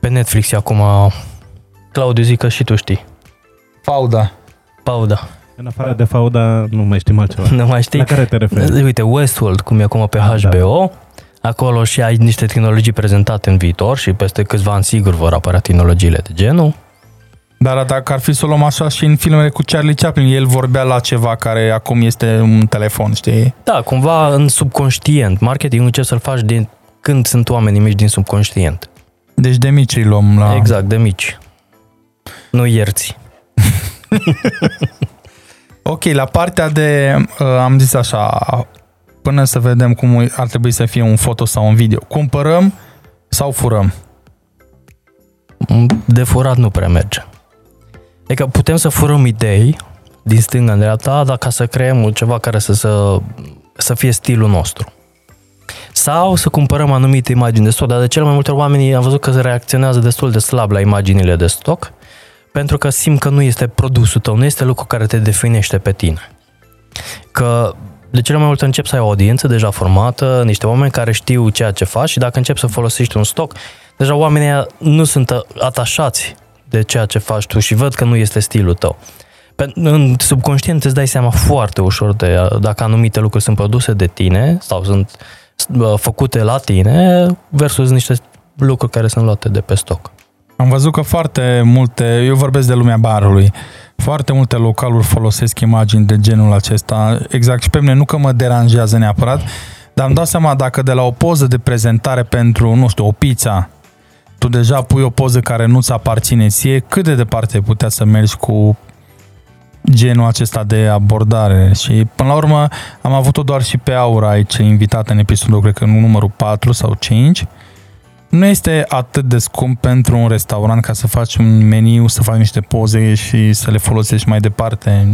pe Netflix acum, Claudiu, zic că și tu știi. Fauda. Fauda. În afară de Fauda nu mai știm altceva. Nu mai știi. La care te referi? Uite, Westworld, cum e acum pe H B O. Da. Acolo și ai niște tehnologii prezentate în viitor și peste câțiva ani sigur vor apărea tehnologiile de genul. Dar dacă ar fi să o luăm așa și în filmele cu Charlie Chaplin, el vorbea la ceva care acum este un telefon, știi? Da, cumva în subconștient. Marketingul ce să-l faci din când sunt oamenii mici din subconștient. Deci de mici îi luăm la... Exact, de mici. Nu ierți. Ok, la partea de, am zis așa, până să vedem cum ar trebui să fie un foto sau un video. Cumpărăm sau furăm? De furat nu prea merge. Adică putem să furăm idei din stânga în dreapta, dar ca să creăm ceva care să, să, să fie stilul nostru. Sau să cumpărăm anumite imagini de stoc, dar de cel mai multe oameni am văzut că se reacționează destul de slab la imaginile de stoc, pentru că simt că nu este produsul tău, nu este lucru care te definește pe tine. Că de cel mai multe încep să ai o audiență deja formată, niște oameni care știu ceea ce faci și dacă începi să folosești un stoc, deja oamenii nu sunt atașați de ceea ce faci tu și văd că nu este stilul tău. În subconștient îți dai seama foarte ușor de dacă anumite lucruri sunt produse de tine sau sunt făcute la tine versus niște lucruri care sunt luate de pe stoc. Am văzut că foarte multe, eu vorbesc de lumea barului, foarte multe localuri folosesc imagini de genul acesta, exact, și pe mine nu că mă deranjează neapărat, dar îmi dau seama dacă de la o poză de prezentare pentru, nu știu, o pizza, tu deja pui o poză care nu-ți aparține ție, cât de departe putea să mergi cu genul acesta de abordare. Și până la urmă am avut-o doar și pe Aura aici, invitată în episodul, cred că numărul patru sau cinci. Nu este atât de scump pentru un restaurant ca să faci un meniu, să faci niște poze și să le folosești mai departe.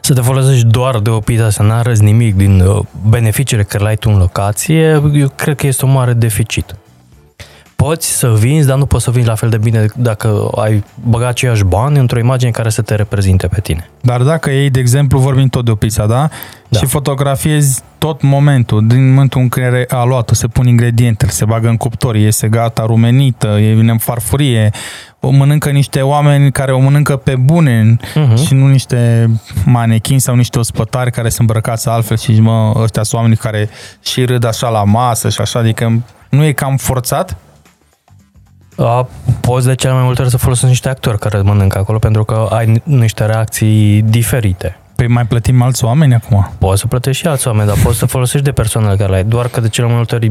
Să te folosești doar de o pizza, să n-arăți nimic din beneficiile care le ai tu în locație, eu cred că este un mare deficit. Poți să vinzi, dar nu poți să vinzi la fel de bine dacă ai băgat aceiași bani într-o imagine care să te reprezinte pe tine. Dar dacă ei, de exemplu, vorbim tot de o pizza, da? da. Și fotografiezi tot momentul, din momentul în care a luat-o, se pun ingredientele, se bagă în cuptor, iese gata, rumenită, vine în farfurie, o mănâncă niște oameni care o mănâncă pe bune, uh-huh. și nu niște manechini sau niște ospătari care sunt îmbrăcați altfel și, mă, ăștia sunt oamenii care și râd așa la masă și așa, adică nu e cam forțat? A, poți de cele mai multe ori să folosești niște actori care mănâncă acolo, pentru că ai niște reacții diferite. Păi mai plătim alți oameni acum? Poți să plătești și alți oameni, dar poți să folosești de persoanele care le ai. Doar că de cele mai multe ori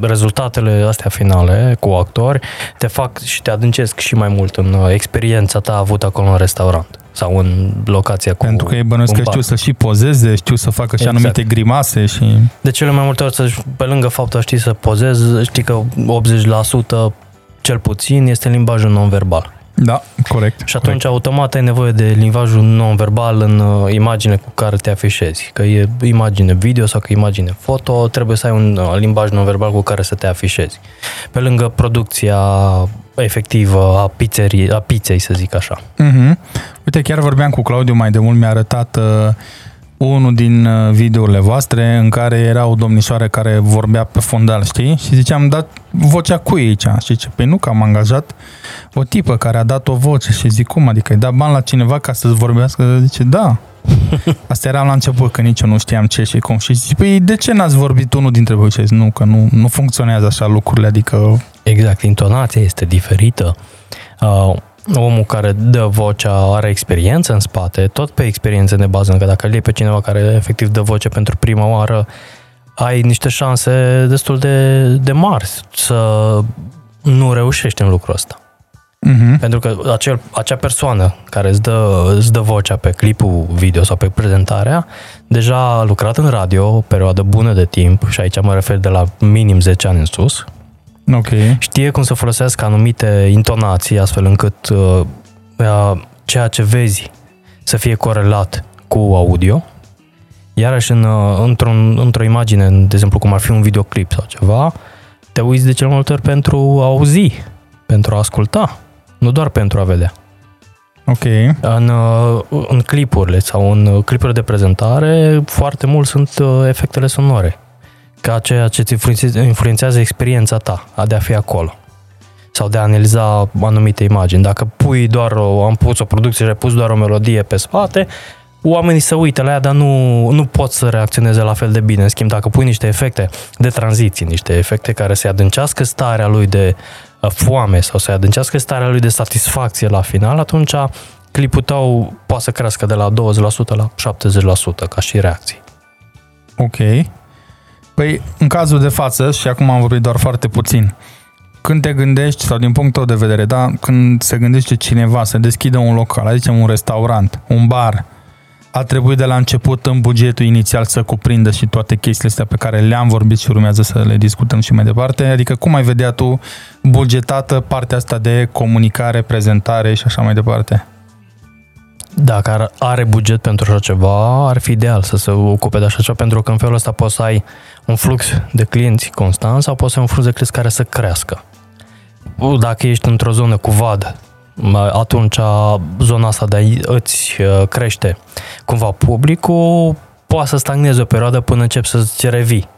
rezultatele astea finale cu actori te fac și te adâncesc și mai mult în experiența ta avută acolo în restaurant sau în locația cu... Pentru că ei bănuiesc că știu să și pozeze, știu să facă și exact. Anumite grimase și... De cele mai multe ori, pe lângă faptul că știi să pozezi, știi că optzeci la sută cel puțin este limbajul non-verbal. Da, corect. Și atunci corect. Automat ai nevoie de limbajul non-verbal în uh, imagine cu care te afișezi. Că e imagine video sau că e imagine foto, trebuie să ai un uh, limbaj non-verbal cu care să te afișezi. Pe lângă producția efectivă a pizzerii, a pizzei, să zic așa. Uh-huh. Uite, chiar vorbeam cu Claudiu mai de mult, mi-a arătat uh, unul din uh, videourile voastre în care era o domnișoară care vorbea pe fundal, știi? Și ziceam, dat vocea cui aici? Și zice, păi nu, că am angajat o tipă care a dat o voce. Și zic, cum? Adică îi da bani la cineva ca să-ți vorbească? Zice, da. Asta era la început, că nici eu nu știam ce și cum. Și zice, păi de ce n-ați vorbit unul dintre voi? Și zice, nu, că nu, nu funcționează așa lucrurile, adică... Exact, intonația este diferită. Uh... Omul care dă vocea are experiență în spate, tot pe experiență ne bazăm, că dacă îl iei pe cineva care efectiv dă voce pentru prima oară, ai niște șanse destul de, de mari să nu reușești în lucrul ăsta. Uh-huh. Pentru că acel, acea persoană care îți dă, îți dă vocea pe clipul video sau pe prezentarea, deja a lucrat în radio o perioadă bună de timp, și aici mă refer de la minim zece ani în sus. Okay. Știe cum să folosească anumite intonații astfel încât uh, uh, ceea ce vezi să fie corelat cu audio. Iarăși în, uh, într-un, într-o imagine, de exemplu cum ar fi un videoclip sau ceva, te uiți de cel mai multe ori pentru a auzi, pentru a asculta, nu doar pentru a vedea. Okay. În, uh, în clipurile sau în clipurile de prezentare foarte mult sunt uh, efectele sonore, ca ceea ce îți influențează experiența ta de a fi acolo sau de a analiza anumite imagini. Dacă pui doar o, am pus o producție și ai pus doar o melodie pe spate, oamenii se uită la ea, dar nu, nu pot să reacționeze la fel de bine. În schimb, dacă pui niște efecte de tranziții, niște efecte care să-i adâncească starea lui de foame sau să-i adâncească starea lui de satisfacție la final, atunci clipul tău poate să crească de la douăzeci la sută la șaptezeci la sută ca și reacții. Ok. Păi, în cazul de față, și acum am vorbit doar foarte puțin, când te gândești, sau din punctul tău de vedere, da, când se gândește cineva să deschidă un local, hai zicem un restaurant, un bar, a trebuit de la început în bugetul inițial să cuprindă și toate chestiile astea pe care le-am vorbit și urmează să le discutăm și mai departe? Adică cum ai vedea tu bugetată partea asta de comunicare, prezentare și așa mai departe? Dacă are buget pentru așa ceva, ar fi ideal să se ocupe de așa ceva, pentru că în felul ăsta poți să ai un flux de clienți constant sau poți să ai un flux de clienți care să crească. Dacă ești într-o zonă cu vad, atunci zona asta de a-i îți crește cumva publicul, poate să stagneze o perioadă până începi să-ți revii.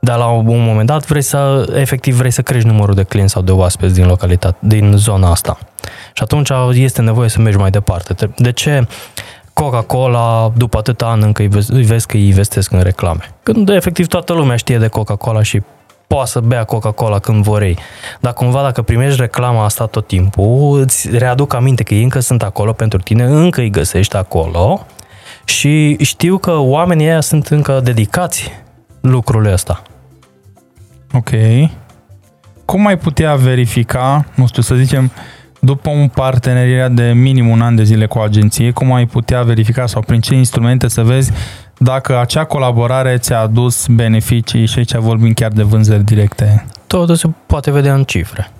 Dar la un moment dat vrei să, efectiv vrei să crești numărul de clienți sau de oaspeți din localitate, din zona asta. Și atunci este nevoie să mergi mai departe. De ce Coca-Cola după atâta ani încă îi vezi, îi vezi că îi investesc în reclame? Când efectiv toată lumea știe de Coca-Cola și poate să bea Coca-Cola când vor ei. Dar cumva dacă primești reclama asta tot timpul, îți readuc aminte că ei încă sunt acolo pentru tine, încă îi găsești acolo și știu că oamenii ăia sunt încă dedicați lucrului ăsta. Ok. Cum ai putea verifica, nu știu, să zicem, după un parteneriat de minim un an de zile cu o agenție, cum ai putea verifica sau prin ce instrumente să vezi dacă acea colaborare ți-a adus beneficii? Și aici vorbim chiar de vânzări directe. Totul se poate vedea în cifre.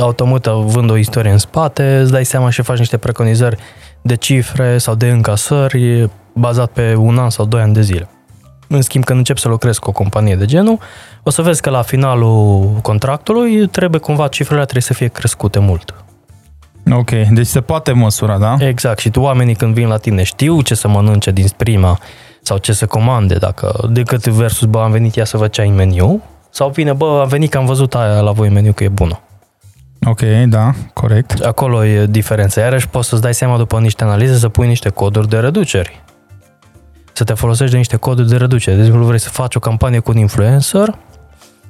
Automat având o istorie în spate, îți dai seama și faci niște preconizări de cifre sau de încasări bazat pe un an sau doi ani de zile. În schimb, când începi să lucrezi cu o companie de genul, o să vezi că la finalul contractului trebuie cumva cifrele trebuie să fie crescute mult. Ok, deci se poate măsura, da? Exact, și oamenii când vin la tine știu ce să mănânce din prima sau ce să comande, dacă decât versus, bă, am venit ia să văd ce ai în meniu, sau vine, bă, am venit că am văzut aia la voi în meniu că e bună. Ok, da, corect. Acolo e diferența. Iarăși poți să-ți dai seama după niște analize să pui niște coduri de reduceri. Să te folosești de niște coduri de reducere. De exemplu, vrei să faci o campanie cu un influencer,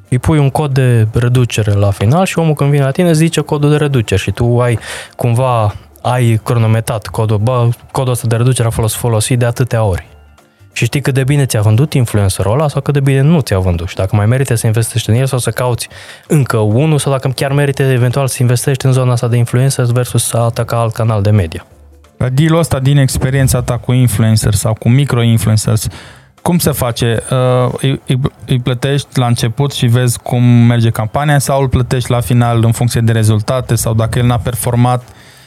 îi pui un cod de reducere la final și omul când vine la tine zice codul de reducere și tu ai cumva ai cronometrat codul, bă, codul ăsta de reducere a fost folosit de atâtea ori. Și știi cât de bine ți-a vândut influencerul ăla sau cât de bine nu ți-a vândut și dacă mai merită să investești în el sau să cauți încă unul sau dacă chiar merită eventual să investești în zona asta de influencer versus să ataca alt canal de media. La deal-ul ăsta din experiența ta cu influencer sau cu micro-influencers, cum se face? Îi plătești la început și vezi cum merge campania sau îl plătești la final în funcție de rezultate sau dacă el n-a performat,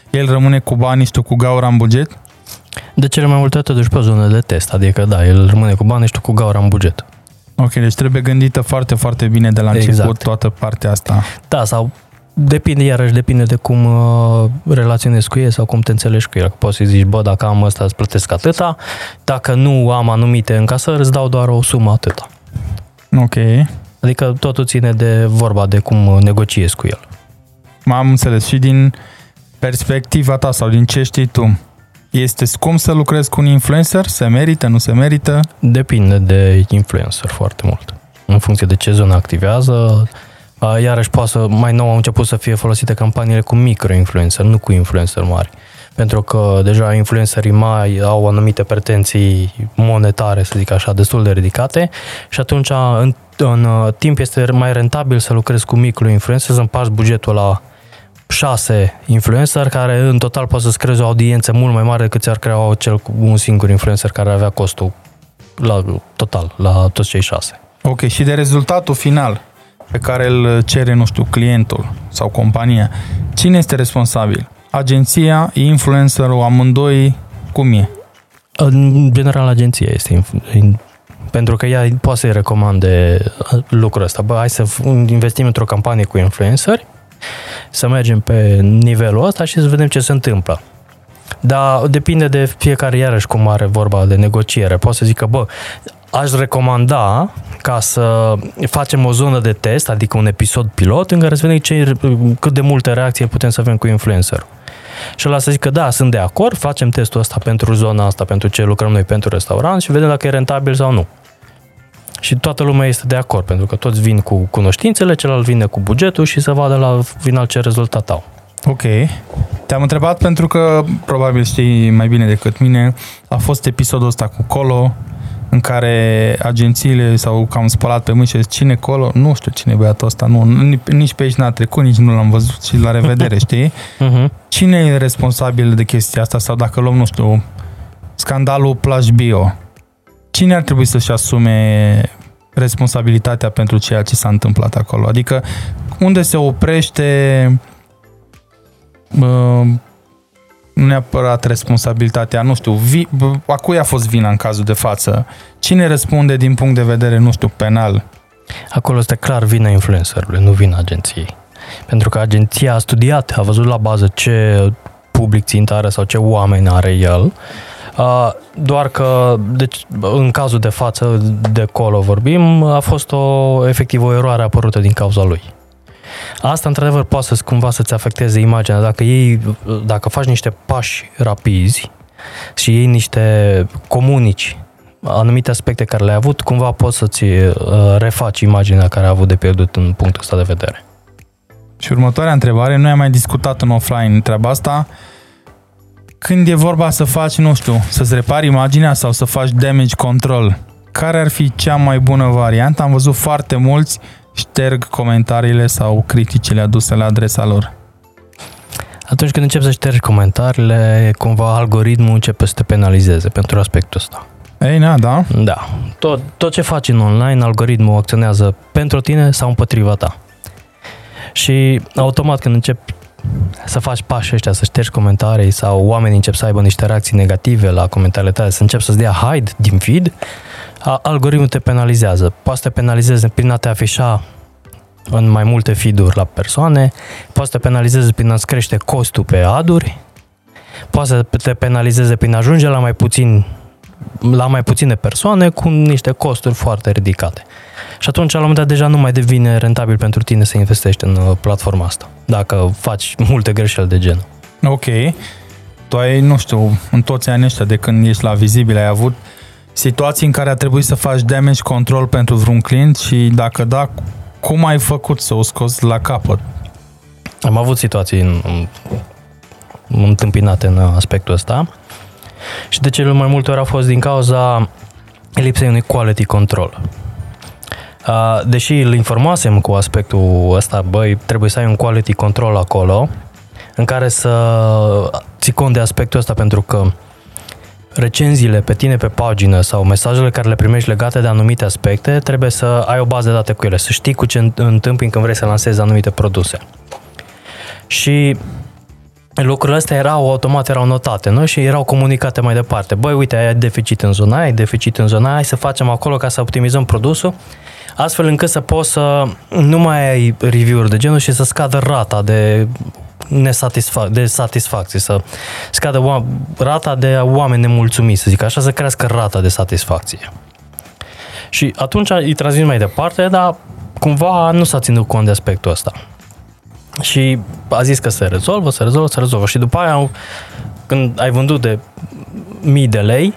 el rămâne cu banii și tu cu gaura în buget? De cele mai multe dată duci pe zonă de test, adică da, el rămâne cu banii și tu cu gaura în buget. Ok, deci trebuie gândită foarte, foarte bine de la început exact. Toată partea asta. Da, sau depinde, iarăși depinde de cum uh, relaționezi cu el sau cum te înțelegi cu el. Poți să-i zici, bă, dacă am ăsta îți plătesc atâta, dacă nu am anumite încasări îți dau doar o sumă atâta. Ok. Adică totul ține de vorba de cum negociezi cu el. M-am înțeles. Și din perspectiva ta sau din ce știi tu, este scump să lucrezi cu un influencer? Se merită, nu se merită? Depinde de influencer foarte mult. În funcție de ce zonă activează. Iarăși poate să, mai nou au început să fie folosite campaniile cu micro-influencer, nu cu influencer mari. Pentru că deja influencerii mai au anumite pretenții monetare, să zic așa, destul de ridicate și atunci în, în timp este mai rentabil să lucrezi cu micro-influencer, să împarți bugetul la șase influencer care în total poate să-ți creezi o audiență mult mai mare decât ți-ar crea cel un singur influencer care avea costul la total, la toți cei șase. Ok, și de rezultatul final pe care îl cere, nu știu, clientul sau compania. Cine este responsabil? Agenția, influencerul, amândoi? Cum e? În general, agenția este influ- pentru că ea poate să-i recomande lucrul ăsta. Bă, hai să investim într-o campanie cu influenceri, să mergem pe nivelul ăsta și să vedem ce se întâmplă. Dar depinde de fiecare, iarăși, cum are vorba de negociere. Poți să zic că, bă, aș recomanda ca să facem o zonă de test, adică un episod pilot în care să vedem ce, cât de multe reacții putem să avem cu influencer. Și ăla să zic că da, sunt de acord, facem testul ăsta pentru zona asta, pentru ce lucrăm noi pentru restaurant și vedem dacă e rentabil sau nu. Și toată lumea este de acord, pentru că toți vin cu cunoștințele, celălalt vine cu bugetul și se vadă la final ce rezultat au. Ok. Te-am întrebat pentru că probabil știi mai bine decât mine, a fost episodul ăsta cu Colo, în care agențiile s-au cam spălat pe mâini și zic, cine Colo? Nu știu cine e băiatul ăsta, nu, nici pe aici n-a trecut, nici nu l-am văzut și la revedere, știi? Uh-huh. Cine e responsabil de chestia asta? Sau dacă luăm, nu știu, scandalul Plaj Bio, cine ar trebui să-și asume responsabilitatea pentru ceea ce s-a întâmplat acolo? Adică unde se oprește uh, nu neapărat responsabilitatea, nu știu, vi, a cui a fost vina în cazul de față? Cine răspunde din punct de vedere, nu știu, penal? Acolo este clar vina influencerului, nu vina agenției. Pentru că agenția a studiat, a văzut la bază ce public țintă are sau ce oameni are el, doar că deci, în cazul de față, de Colo vorbim, a fost o, efectiv o eroare apărută din cauza lui. Asta, într-adevăr, poate să cumva să-ți afecteze imaginea. Dacă, ei, dacă faci niște pași rapizi și iei niște comunici anumite aspecte care le-ai avut, cumva poți să-ți uh, refaci imaginea care a avut de pierdut în punctul ăsta de vedere. Și următoarea întrebare, noi am mai discutat în offline treaba asta, când e vorba să faci, nu știu, să-ți repari imaginea sau să faci damage control, care ar fi cea mai bună variantă? Am văzut foarte mulți șterg comentariile sau criticile aduse la adresa lor. Atunci când începi să ștergi comentariile, cumva algoritmul începe să te penalizeze pentru aspectul ăsta. Ei, na, da? Da. Tot, tot ce faci în online, algoritmul acționează pentru tine sau împotriva ta. Și automat când începi să faci pașii ăștia, să ștergi comentarii sau oamenii încep să aibă niște reacții negative la comentariile tale, să încep să-ți dea hide din feed, algoritmul te penalizează. Poate să te penalizeze prin a te afișa în mai multe feed-uri la persoane, poate să te penalizeze prin a-ți crește costul pe ad-uri, poate să te penalizeze prin a ajunge la mai puțin la mai puține persoane cu niște costuri foarte ridicate. Și atunci, la un moment dat, deja nu mai devine rentabil pentru tine să investești în platforma asta, dacă faci multe greșeli de genul. Ok. Tu ai, nu știu, în toți anii ăștia de când ești la Vizibil, ai avut situații în care a trebuit să faci damage control pentru vreun client și dacă da, cum ai făcut să o scoți la capăt? Am avut situații întâmpinate în aspectul ăsta. Și de cele mai multe ori a fost din cauza lipsei unui quality control. Deși îl informasem cu aspectul ăsta, băi, trebuie să ai un quality control acolo, în care să ții cont de aspectul ăsta, pentru că recenziile pe tine pe pagină sau mesajele care le primești legate de anumite aspecte, trebuie să ai o bază de date cu ele, să știi cu ce întâmpini când vrei să lansezi anumite produse. Și lucrurile astea erau automat, erau notate, nu? Și erau comunicate mai departe. Băi, uite, ai deficit în zona aia, ai deficit în zona aia, hai să facem acolo ca să optimizăm produsul, astfel încât să poți să nu mai ai review-uri de genul și să scadă rata de, nesatisfa- de satisfacție, să scadă oam- rata de oameni nemulțumiți, să zic așa, să crească rata de satisfacție. Și atunci îi transmit mai departe, dar cumva nu s-a ținut cont de aspectul ăsta. Și a zis că se rezolvă, se rezolvă, se rezolvă. Și după aia, când ai vândut de mii de lei,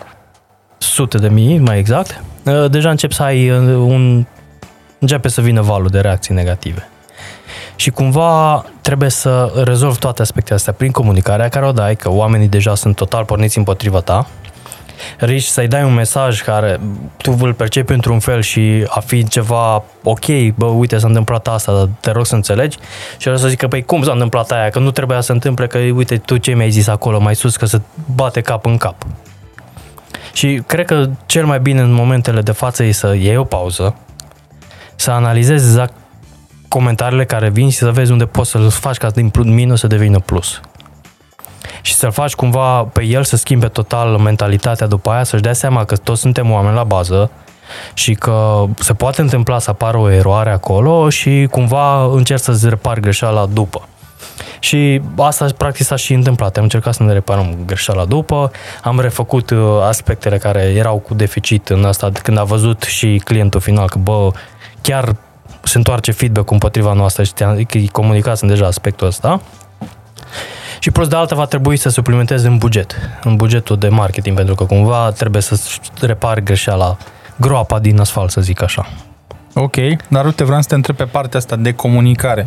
sute de mii, mai exact, deja începi să ai un... începe să vină valul de reacții negative. Și cumva trebuie să rezolvi toate aspectele astea prin comunicarea care o dai, că oamenii deja sunt total porniți împotriva ta, riști să-i dai un mesaj care tu îl percepi într-un fel și a fi ceva ok, bă, uite, s-a întâmplat asta, dar te rog să înțelegi, și el să zică, păi cum s-a întâmplat aia, că nu trebuia să întâmple, că uite, tu ce mi-ai zis acolo mai sus, că se bate cap în cap. Și cred că cel mai bine în momentele de față e să iei o pauză, să analizezi exact comentariile care vin și să vezi unde poți să-l faci ca din minus să devină plus. Și să-l faci cumva pe el să schimbe total mentalitatea după aia, să-și dea seama că toți suntem oameni la bază și că se poate întâmpla să apară o eroare acolo și cumva încerci să-ți repari greșeala după. Și asta practic s-a și întâmplat. Am încercat să ne reparăm greșeala după, am refăcut aspectele care erau cu deficit în asta, când a văzut și clientul final că bă, chiar se întoarce feedback împotriva noastră și îi comunicați deja aspectul ăsta. Și plus de alta va trebui să suplimentezi în buget, în bugetul de marketing, pentru că cumva trebuie să repari greșeala, groapa din asfalt, să zic așa. Ok, dar uite, vreau să te întreb pe partea asta de comunicare.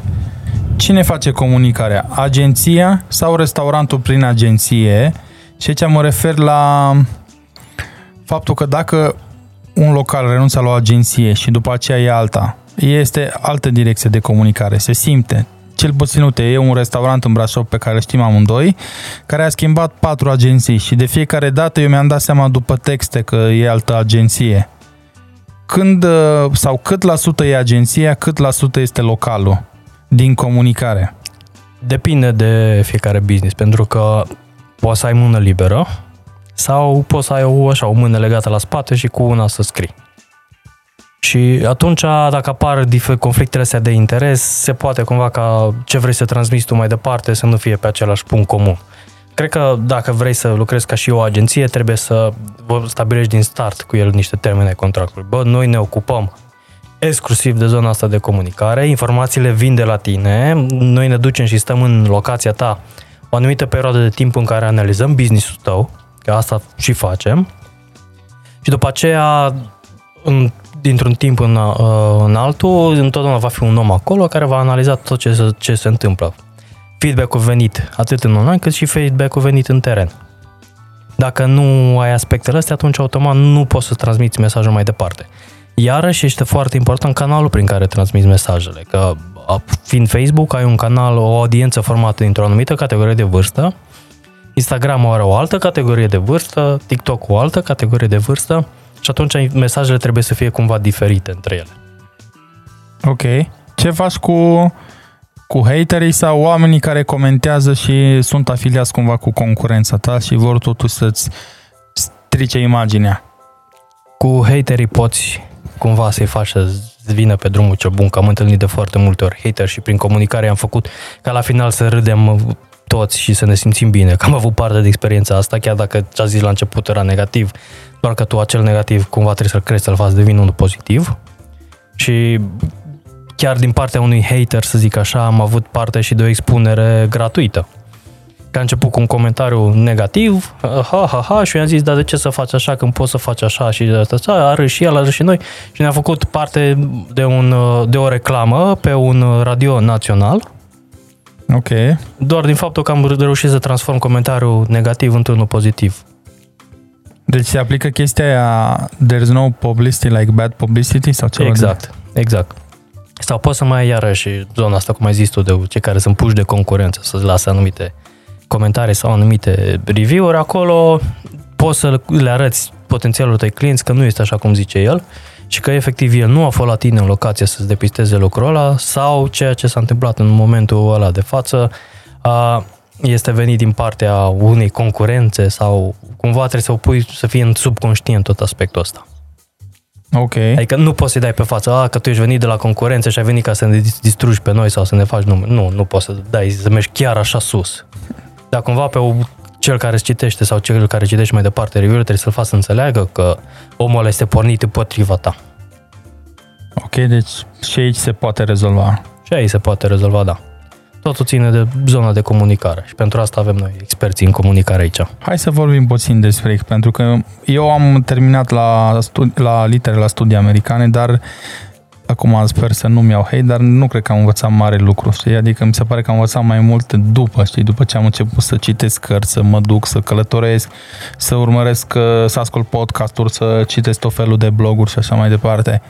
Cine face comunicarea? Agenția sau restaurantul prin agenție? Și aici mă refer la faptul că dacă un local renunță la o agenție și după aceea e alta, este altă direcție de comunicare, se simte. Cel puțin, uite, e un restaurant în Brașov pe care știm amândoi, care a schimbat patru agenții și de fiecare dată eu mi-am dat seama după texte că e altă agenție. Când sau cât la sută e agenția, cât la sută este localul din comunicare? Depinde de fiecare business, pentru că poți să ai mână liberă sau poți să ai o, așa, o mână legată la spate și cu una să scrii. Și atunci, dacă apar conflictele astea de interes, se poate cumva ca ce vrei să transmiți tu mai departe să nu fie pe același punct comun. Cred că dacă vrei să lucrezi ca și o agenție, trebuie să stabilești din start cu el niște termene contractului. Bă, noi ne ocupăm exclusiv de zona asta de comunicare, informațiile vin de la tine, noi ne ducem și stăm în locația ta o anumită perioadă de timp în care analizăm business-ul tău, că asta și facem, Și după aceea, în, dintr-un timp în, în altul, întotdeauna va fi un om acolo care va analiza tot ce se, ce se întâmplă. Feedback-ul venit atât în online cât și feedback-ul venit în teren. Dacă nu ai aspectele astea, atunci automat nu poți să transmiți mesajul mai departe. Iarăși este foarte important canalul prin care transmiți mesajele. Că fiind Facebook, ai un canal, o audiență formată dintr-o anumită categorie de vârstă, Instagram are o altă categorie de vârstă, TikTok o altă categorie de vârstă și atunci mesajele trebuie să fie cumva diferite între ele. Ok. Ce faci cu, cu haterii sau oamenii care comentează și sunt afiliați cumva cu concurența ta și vor totuși să-ți strice imaginea? Cu haterii poți cumva să-i faci să-ți vină pe drumul cel bun, că am întâlnit de foarte multe ori hater și prin comunicare am făcut ca la final să râdem toți și să ne simțim bine, că am avut parte de experiența asta, chiar dacă ce-a zis la început era negativ, doar că tu acel negativ cumva trebuie să-l crezi, să-l faci devin unul pozitiv. Și chiar din partea unui hater, să zic așa, am avut parte și de o expunere gratuită. Că a început cu un comentariu negativ, ha, ha, ha, și eu i-am zis, dar de ce să faci așa când poți să faci așa și de asta, a râs și el, a râs și noi și ne-a făcut parte de, un, de o reclamă pe un radio național. Ok. Doar din faptul că am reușit să transform comentariul negativ într-unul pozitiv. Deci se aplică chestia aia, there's no publicity like bad publicity sau ceva? Exact, de... exact. Sau poți să mai ai iarăși zona asta, cum ai zis tu, de cei care sunt puși de concurență, să-ți lase anumite comentarii sau anumite review-uri acolo, poți să le arăți potențialul tăi clienți că nu este așa cum zice el și că efectiv el nu a fost la tine în locație să-ți depisteze lucrul ăla sau ceea ce s-a întâmplat în momentul ăla de față a, este venit din partea unei concurențe sau cumva trebuie să o pui să fie în subconștient tot aspectul ăsta. Ok. Adică nu poți să-i dai pe față, a, că tu ești venit de la concurență și ai venit ca să ne distrugi pe noi sau să ne faci nume. Nu, nu poți să dai, să mergi chiar așa sus. Dar cumva pe cel care îți citește sau cel care citește mai departe review-ul trebuie să-l faci să înțeleagă că omul este pornit împotriva ta. Ok, deci și aici se poate rezolva. Și aici se poate rezolva, da. Totul ține de zona de comunicare și pentru asta avem noi experți în comunicare aici. Hai să vorbim puțin despre ei, pentru că eu am terminat la, studi- la litere la studii americane, dar acum sper să nu-mi iau hate, dar nu cred că am învățat mare lucru, știi? Adică mi se pare că am învățat mai mult după, știi? După ce am început să citesc cărți, să mă duc, să călătoresc, să urmăresc, să ascult podcast-uri, să citesc tot felul de bloguri și așa mai departe.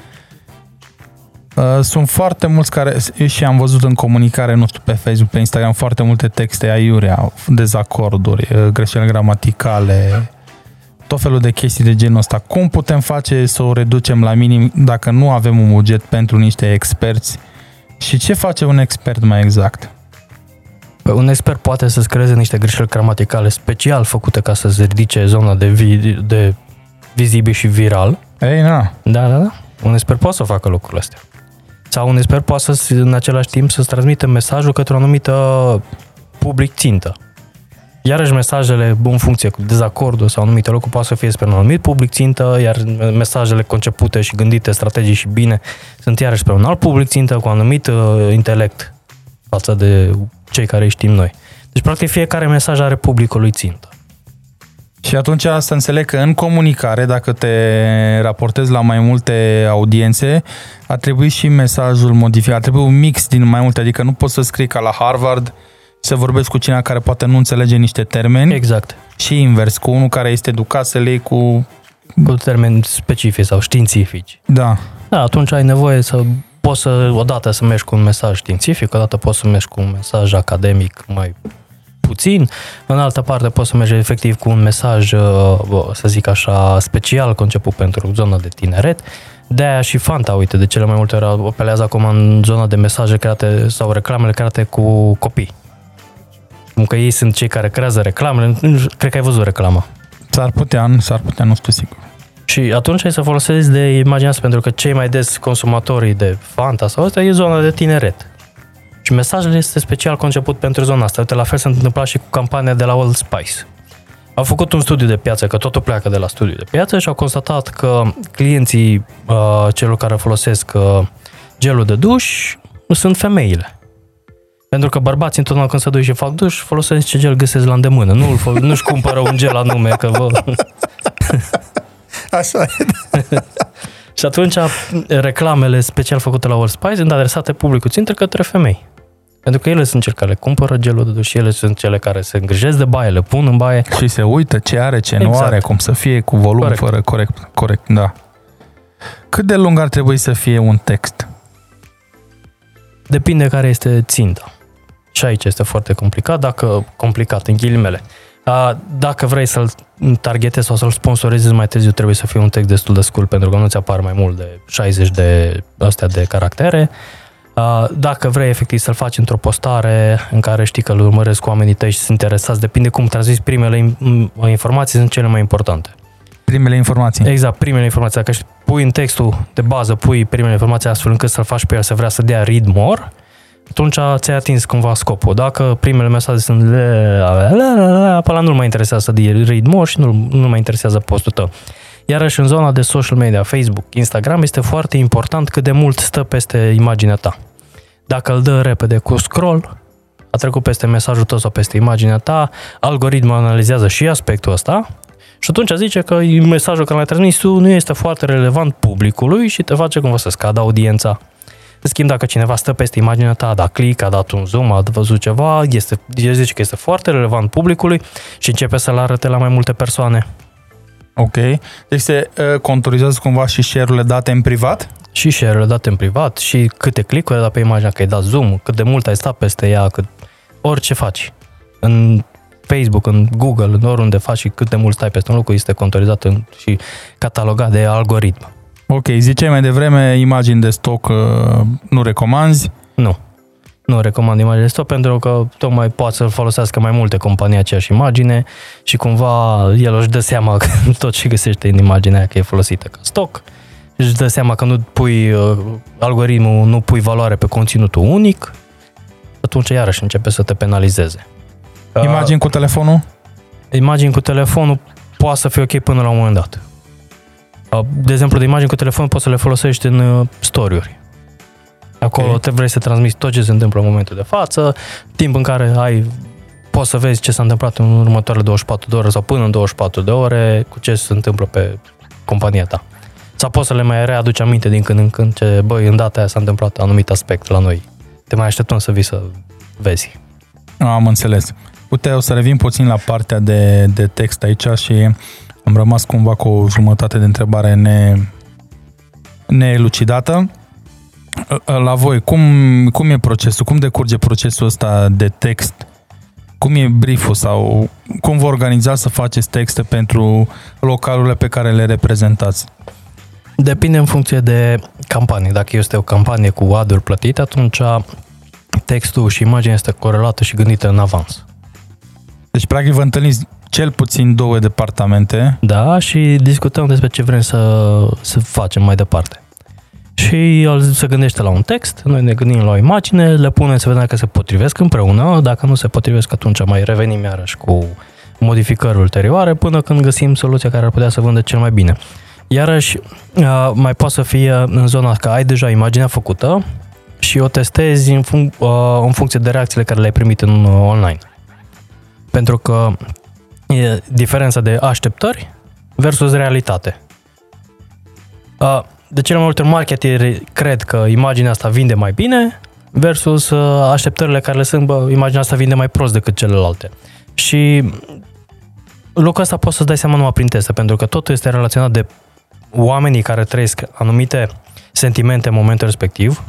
Sunt foarte mulți care, și am văzut în comunicare, nu știu, pe Facebook, pe Instagram, foarte multe texte aiurea, dezacorduri, greșeli gramaticale, tot felul de chestii de genul ăsta. Cum putem face să o reducem la minim dacă nu avem un buget pentru niște experți? Și ce face un expert mai exact? Un expert poate să-ți creeze niște greșeli gramaticale special făcute ca să-ți ridice zona de, vi- de vizibil și viral. Ei, na. Da, da, da. Un expert poate să facă lucrurile astea. Sau un expert poate să, în același timp să-ți transmită mesajul către o anumită public țintă. Iarăși mesajele în funcție cu dezacordul sau anumite lucruri poate să fie spre un anumit public țintă, iar mesajele concepute și gândite, strategii și bine sunt iarăși spre un alt public țintă cu un anumit uh, intelect față de cei care știm noi. Deci, practic, fiecare mesaj are publicului țintă. Și atunci asta înțeleg că în comunicare, dacă te raportezi la mai multe audiențe, ar trebui și mesajul modificat, ar trebui un mix din mai multe, adică nu poți să scrii ca la Harvard să vorbești cu cineva care poate nu înțelege niște termeni. Exact. Și invers, cu unul care este educat să le cu... cu termeni specifici sau științifici. Da. Da, atunci ai nevoie să poți să, odată să mergi cu un mesaj științific, odată poți să mergi cu un mesaj academic mai puțin, în altă parte poți să mergi efectiv cu un mesaj, să zic așa, special conceput pentru zona de tineret. De-aia și Fanta, uite, de cele mai multe ori apelează acum în zona de mesaje create sau reclamele create cu copii. Că ei sunt cei care creează reclamele, cred că ai văzut reclama. S-ar putea, nu s-ar putea, nu știu sigur. Și atunci ai să folosesc de imaginați, pentru că cei mai des consumatorii de Fanta sau asta e zona de tineret. Și mesajul este special conceput pentru zona asta. Uite, la fel s-a întâmplat și cu campania de la Old Spice. Au făcut un studiu de piață, că totul pleacă de la studiu de piață și au constatat că clienții uh, celor care folosesc uh, gelul de duș sunt femeile. Pentru că bărbații întotdeauna când se duc și fac duș, folosesc ce gel găsesc la îndemână. Nu, nu-și cumpără un gel anume, că vă... Așa e. Și atunci reclamele special făcute la Old Spice sunt adresate publicului țintă către femei. Pentru că ele sunt cele care le cumpără gelul de duș, ele sunt cele care se îngrijesc de baie, le pun în baie. Și se uită ce are, ce exact. Nu are, cum să fie, cu volum, corect. Fără, corect, corect, da. Cât de lung ar trebui să fie un text? Depinde care este ținta. Și aici este foarte complicat, dacă complicat, în ghilimele. Dacă vrei să-l targetezi sau să-l sponsorizezi mai târziu, trebuie să fie un text destul de scurt, pentru că nu ți apar mai mult de șaizeci de astea de caractere. Dacă vrei efectiv să-l faci într-o postare în care știi că îl urmăresc oamenii tăi și sunt interesați, depinde cum transmiți primele informații, sunt cele mai importante. Primele informații. Exact, primele informații. Dacă pui în textul de bază, pui primele informații astfel încât să-l faci pe el să vrea să dea read more, atunci ți-ai atins cumva scopul. Dacă primele mesaje sunt pe la nu-l mai interesează să dea read more și nu, nu mai interesează postul tău. Iarăși în zona de social media, Facebook, Instagram, este foarte important cât de mult stă peste imaginea ta. Dacă îl dă repede cu scroll, a trecut peste mesajul tău sau peste imaginea ta, algoritmul analizează și aspectul ăsta și atunci zice că mesajul care l-ai transmis tu nu este foarte relevant publicului și te face cumva să scadă audiența. În schimb, dacă cineva stă peste imaginea ta, a dat click, a dat un zoom, a văzut ceva, este, zice că este foarte relevant publicului și începe să-l arăte la mai multe persoane. Ok. Deci se uh, conturizează cumva și share-urile date în privat? Și share-urile date în privat, și câte click-uri ai dat pe imaginea, că ai dat zoom, cât de mult ai stat peste ea, cât orice faci. În Facebook, în Google, în oriunde faci și cât de mult stai peste un lucru, este contorizat în, și catalogat de algoritm. Ok. Ziceai mai devreme, imagini de stoc uh, nu recomanzi? Nu. Nu recomand imagine de stoc pentru că tocmai poate să-l folosească mai multe companii aceeași imagine și cumva el își dă seama că tot ce găsește în imaginea aia că e folosită ca stoc, își dă seama că nu pui algoritmul, nu pui valoare pe conținutul unic, atunci iarăși începe să te penalizeze. Imagini cu telefonul? Imagini cu telefonul poate să fie ok până la un moment dat. De exemplu, de imagini cu telefon poți să le folosești în story-uri. Acolo okay. Te vrei să transmiți tot ce se întâmplă în momentul de față, timp în care ai, poți să vezi ce s-a întâmplat în următoarele douăzeci și patru de ore sau până în douăzeci și patru de ore cu ce se întâmplă pe compania ta. Sau poți să le mai readuci aminte din când în când ce, băi, în data aia s-a întâmplat anumit aspect la noi. Te mai așteptăm să vii să vezi. Am înțeles. Uite, o să revin puțin la partea de, de text aici și am rămas cumva cu o jumătate de întrebare ne, neelucidată. La voi, cum, cum e procesul? Cum decurge procesul ăsta de text? Cum e brief-ul? Sau cum vă organizați să faceți texte pentru localurile pe care le reprezentați? Depinde în funcție de campanie. Dacă este o campanie cu ad-uri plătite, atunci textul și imaginea este corelată și gândită în avans. Deci, practic, vă întâlniți cel puțin două departamente. Da, și discutăm despre ce vrem să, să facem mai departe. Și el se gândește la un text, noi ne gândim la o imagine, le punem să vedem dacă se potrivesc împreună, dacă nu se potrivesc atunci mai revenim iarăși cu modificări ulterioare până când găsim soluția care ar putea să vândă cel mai bine. Iarăși mai poate să fie în zona că ai deja imaginea făcută și o testezi în, func- în funcție de reacțiile care le-ai primit în online. Pentru că e diferența de așteptări versus realitate. A, De cele mai multe marketeri cred că imaginea asta vinde mai bine versus așteptările care le sunt, bă, imaginea asta vinde mai prost decât celelalte. Și lucrul ăsta poți să-ți dai seama numai prin teste, pentru că totul este relaționat de oamenii care trăiesc anumite sentimente în momentul respectiv,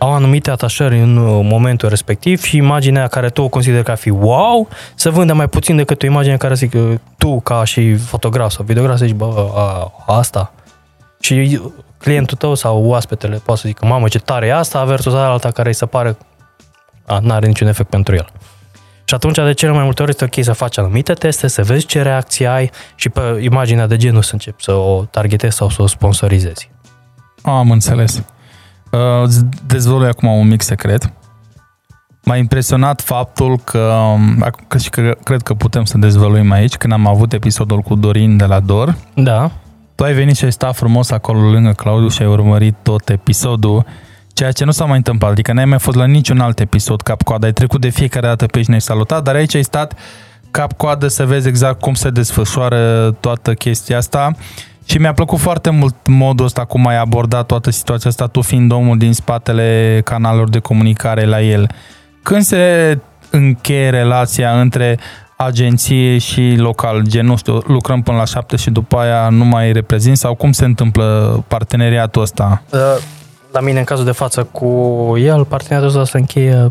au anumite atașări în momentul respectiv și imaginea care tu o consideri ca fi wow, se vânde mai puțin decât o imagine care zic tu ca și fotograf sau videograf, zici, bă, a, asta... Și clientul tău sau oaspetele poate să zică, mamă, ce tare e asta, versus alta care îi se pare, a, n-are niciun efect pentru el. Și atunci, de cele mai multe ori, este ok să faci anumite teste, să vezi ce reacții ai și pe imaginea de genul să începi să o targetezi sau să o sponsorizezi. Am înțeles. Îți dezvălui acum un mic secret. M-a impresionat faptul că, că și că, cred că putem să dezvăluim aici, când am avut episodul cu Dorin de la Dor. Da. Tu ai venit și ai stat frumos acolo lângă Claudiu și ai urmărit tot episodul, ceea ce nu s-a mai întâmplat, adică n-ai mai fost la niciun alt episod cap-coadă, ai trecut de fiecare dată pe aici, ne-ai salutat, dar aici ai stat cap-coadă să vezi exact cum se desfășoară toată chestia asta Și mi-a plăcut foarte mult modul ăsta cum ai abordat toată situația asta, tu fiind omul din spatele canalelor de comunicare la el. Când se încheie relația între agenție și local, gen, nu știu, lucrăm până la șapte și după aia nu mai reprezint, sau cum se întâmplă parteneriatul ăsta? La mine, în cazul de față cu el, parteneriatul ăsta se încheie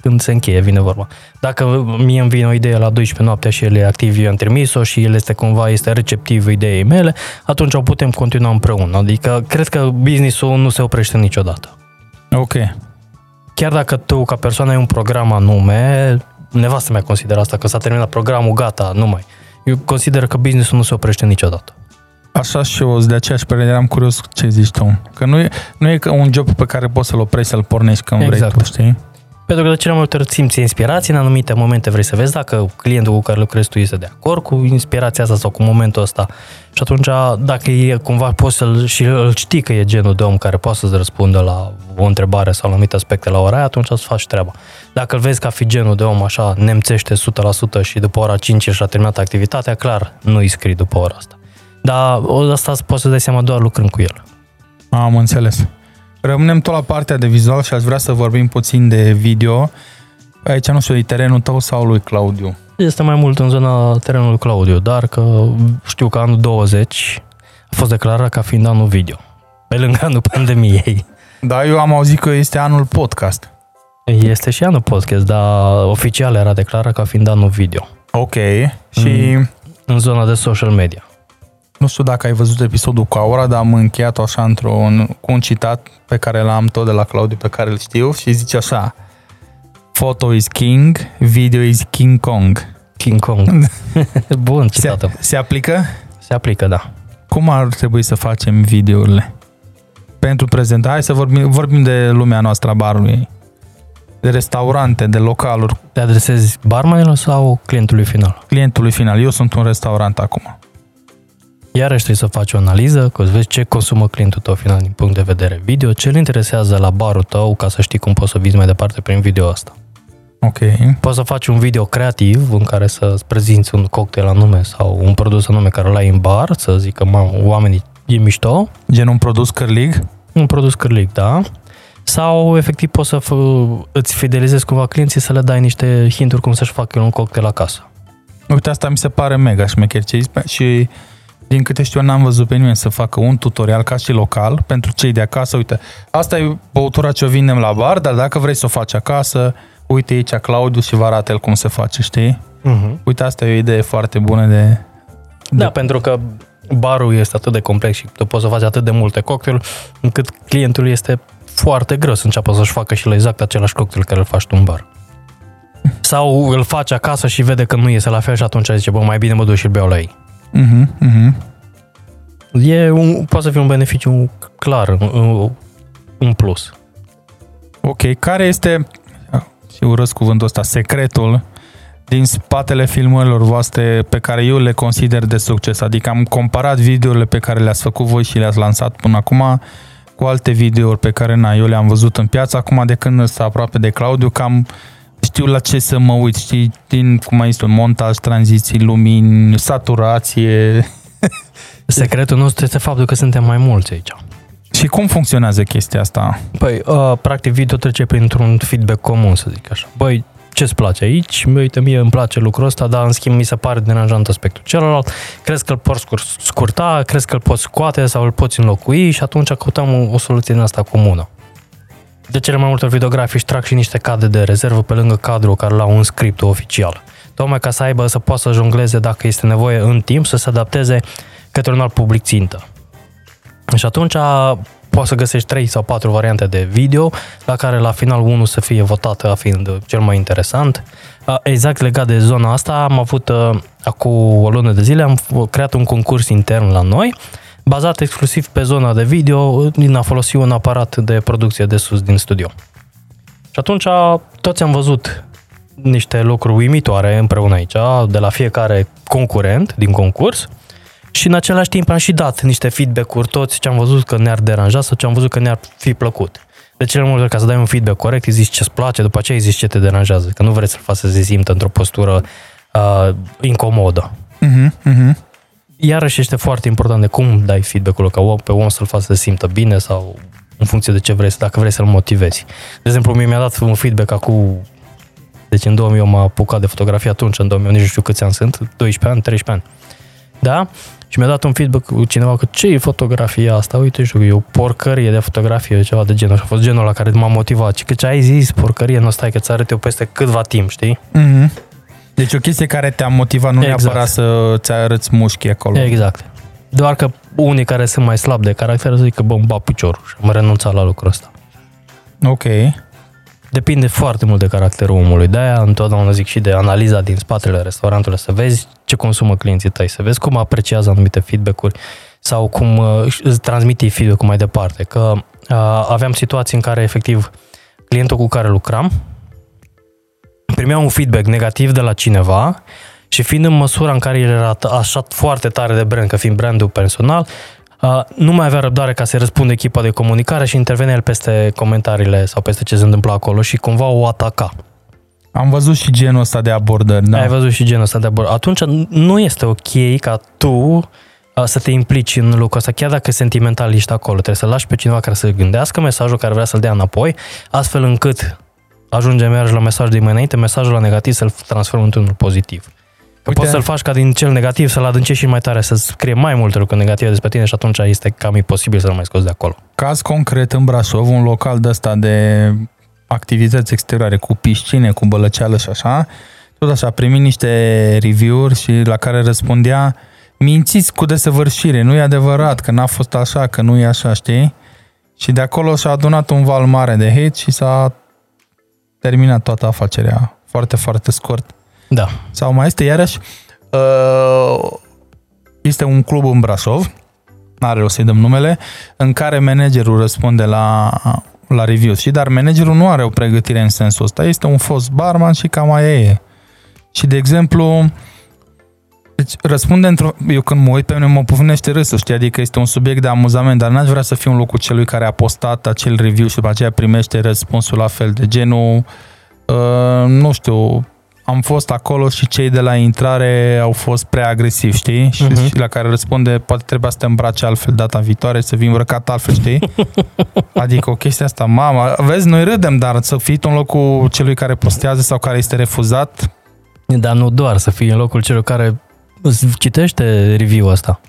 când se încheie, vine vorba. Dacă mie îmi vine o idee la douăsprezece noaptea și el e activ, eu am trimis-o și el este cumva, este receptiv ideii mele, atunci o putem continua împreună. Adică, cred că business-ul nu se oprește niciodată. Ok. Chiar dacă tu, ca persoană, ai un program anume, nevastă mea consideră asta, că s-a terminat programul, gata, nu mai. Eu consider că business-ul nu se oprește niciodată. Așa și eu, de aceeași părere, eram curios ce zici tu. Că nu e, nu e un job pe care poți să-l oprești, să-l pornești când exact. Vrei tu, știi? Pentru că de cele mai multe ori simți inspirații, în anumite momente vrei să vezi dacă clientul cu care lucrezi tu este de acord cu inspirația asta sau cu momentul ăsta. Și atunci, dacă e cumva, poți să-l și îl știi că e genul de om care poate să-ți răspundă la o întrebare sau la anumite aspecte la ora aia, atunci îți faci treaba. Dacă îl vezi ca fi genul de om așa, nemțește o sută la sută și după ora cinci și-a terminat activitatea, clar, nu-i scrii după ora asta. Dar asta poți să dai seama doar lucrând cu el. Am înțeles. Rămânem tot la partea de vizual și aș vrea să vorbim puțin de video. Aici nu știu, e terenul tău sau lui Claudiu? Este mai mult în zona terenului Claudiu, dar că știu că anul douăzeci a fost declarat ca fiind anul video, pe lângă anul pandemiei. Da, eu am auzit că este anul podcast. Este și anul podcast, dar oficial era declarat ca fiind anul video. Ok, și... În, în zona de social media. Nu știu dacă ai văzut episodul cu Aura, dar am încheiat-o așa într-un, cu un citat pe care l-am tot de la Claudiu, pe care îl știu, și zice așa: Photo is king, video is King Kong. King Kong. Bun citată. Se, se aplică? Se aplică, da. Cum ar trebui să facem videourile? Pentru prezentare, hai să vorbim, vorbim de lumea noastră a barului, de restaurante, de localuri. Te adresezi barmanilor sau clientului final? Clientului final. Eu sunt un restaurant acum. Iarăși trebuie să faci o analiză, că îți vezi ce consumă clientul tău final din punct de vedere video, ce îl interesează la barul tău, ca să știi cum poți să vizi mai departe prin video asta. Ok. Poți să faci un video creativ în care să-ți prezinți un cocktail anume sau un produs anume care îl ai în bar, să zică, mamă, oamenii, e mișto. Gen un produs cârlig? Un produs cârlig, da. Sau, efectiv, poți să f- îți fidelizezi cumva clienții, să le dai niște hinturi cum să-și facă un cocktail acasă. Uite, asta mi se pare mega șmecher ce zici și... Din câte știu, n-am văzut pe nimeni să facă un tutorial ca și local pentru cei de acasă. Uite, asta e băutura ce o vindem la bar, dar dacă vrei să o faci acasă, uite aici Claudiu și vă arată el cum se face, știi? Uh-huh. Uite, asta e o idee foarte bună de... de... Da, pentru că barul este atât de complex și tu poți să faci atât de multe cocktailuri, încât clientul este foarte greu să înceapă să-și facă și la exact același cocktail care îl faci tu în bar. Sau îl faci acasă și vede că nu iese la fel și atunci zice, bă, mai bine mă duc și-l beau la ei. Uh-huh, uh-huh. E un, poate să fie un beneficiu clar, un plus. Ok, care este, și urăsc cuvântul ăsta, secretul din spatele filmărilor voastre pe care eu le consider de succes? Adică am comparat videourile pe care le-ați făcut voi și le-ați lansat până acum cu alte videouri pe care na, eu le-am văzut în piață. Acum de când sunt aproape de Claudiu, cam știu la ce să mă uit, știi, din cum mai este un montaj, tranziții, lumini, saturație. Secretul nostru este faptul că suntem mai mulți aici. Și cum funcționează chestia asta? Păi, uh, practic video trece printr-un feedback comun, să zic așa. Băi, ce-ți place aici? Băi, uite, mie îmi place lucrul ăsta, dar în schimb mi se pare deranjant aspectul celălalt. Crezi că îl poți scurta, crezi că îl poți scoate sau îl poți înlocui și atunci căutăm o soluție din asta comună. De cele mai multe videografi trag și niște cadre de rezervă pe lângă cadrul care l-au un script oficial. Tocmai ca să aibă, să poată să jongleze dacă este nevoie în timp, să se adapteze către un alt public țintă. Și atunci poți să găsești trei sau patru variante de video, la care la final unul să fie votat ca fiind cel mai interesant. Exact legat de zona asta, am avut acum o lună de zile, am creat un concurs intern la noi, bazat exclusiv pe zona de video, din a folosi un aparat de producție de sus din studio. Și atunci toți am văzut niște lucruri uimitoare împreună aici, de la fiecare concurent din concurs, și în același timp am și dat niște feedback-uri toți ce am văzut că ne-ar deranja sau ce am văzut că ne-ar fi plăcut. De cele mai multe ori, ca să dai un feedback corect, îi zici ce-ți place, după aceea îi zici ce te deranjează, că nu vrei să-l faci să se simtă într-o postură uh, incomodă. Mhm, uh-huh, mhm. Uh-huh. iarăși este foarte important de cum dai feedback-ul ca pe om să-l faci să se simtă bine sau în funcție de ce vrei, dacă vrei să-l motivezi. De exemplu, mie mi-a dat un feedback acum, deci în două mii eu m-am apucat de fotografie atunci, în două mii, nici nu știu câți ani sunt, doisprezece ani, treisprezece ani. Da? Și mi-a dat un feedback cineva că ce e fotografia asta? Uite, știu că e o porcărie de fotografie, ceva de genul. Și a fost genul la care m-a motivat. Și că ce ai zis, porcărie, nu stai că ți arăt eu peste câtva timp, știi? Mm-hmm. Deci o chestie care te-a motivat, nu exact. Neapărat să ți arăți mușchii acolo. Exact. Doar că unii care sunt mai slabi de caracter zic că bă, îmi bat piciorul și am renunțat la lucrul ăsta. Ok. Depinde foarte mult de caracterul omului. De-aia întotdeauna zic și de analiza din spatele restaurantului, să vezi ce consumă clienții tăi, să vezi cum apreciază anumite feedback-uri sau cum îți transmiti feedback-ul mai departe. Că aveam situații în care efectiv clientul cu care lucram primea un feedback negativ de la cineva și fiind în măsura în care el era așa foarte tare de brand, că fiind brandul personal, nu mai avea răbdare ca să-i răspundă echipa de comunicare și intervenea el peste comentariile sau peste ce se întâmplă acolo și cumva o ataca. Am văzut și genul ăsta de abordări, da. Ai văzut și genul ăsta de abordări. Atunci nu este ok ca tu să te implici în lucrul ăsta, chiar dacă sentimental ești acolo. Trebuie să lași pe cineva care să gândească mesajul care vrea să-l dea înapoi, astfel încât ajungem iarăși la mesajul de mai înainte, mesajul la negativ să-l transformăm într-unul pozitiv. Că uite, poți să-l faci ca din cel negativ, să-l adâncești și mai tare, să scrie mai multe lucruri negative despre tine și atunci este cam imposibil să-l mai scoți de acolo. Caz concret în Brașov, un local de ăsta de activități exterioare, cu piscine, cu bălăceală și așa, tot așa, primi niște review-uri și la care răspundea mințiți cu desăvârșire, nu e adevărat, că n-a fost așa, că nu e așa, știi? Și de acolo s-a adunat un val mare de hate și s-a terminat toată afacerea foarte, foarte scurt. Da. Sau mai este iarăși este un club în Brașov, n-are rost să-i dăm numele, în care managerul răspunde la, la review, și dar managerul nu are o pregătire în sensul ăsta, este un fost barman și cam aia e. Și de exemplu, deci răspunde într-o... Eu când mă uit pe mine, mă pufnește râsul, știi? Adică este un subiect de amuzament, dar n-aș vrea să fiu în locul celui care a postat acel review și după aceea primește răspunsul la fel, de genul, uh, nu știu, am fost acolo și cei de la intrare au fost prea agresivi, știi? Și, uh-huh. și la care răspunde, poate trebuia să te îmbraci altfel data viitoare, să vii îmbrăcat altfel, știi? Adică o chestie asta, mama, vezi, noi râdem, dar să fii tu în locul celui care postează sau care este refuzat. Dar nu doar să fii în locul celui care citește review-ul ăsta.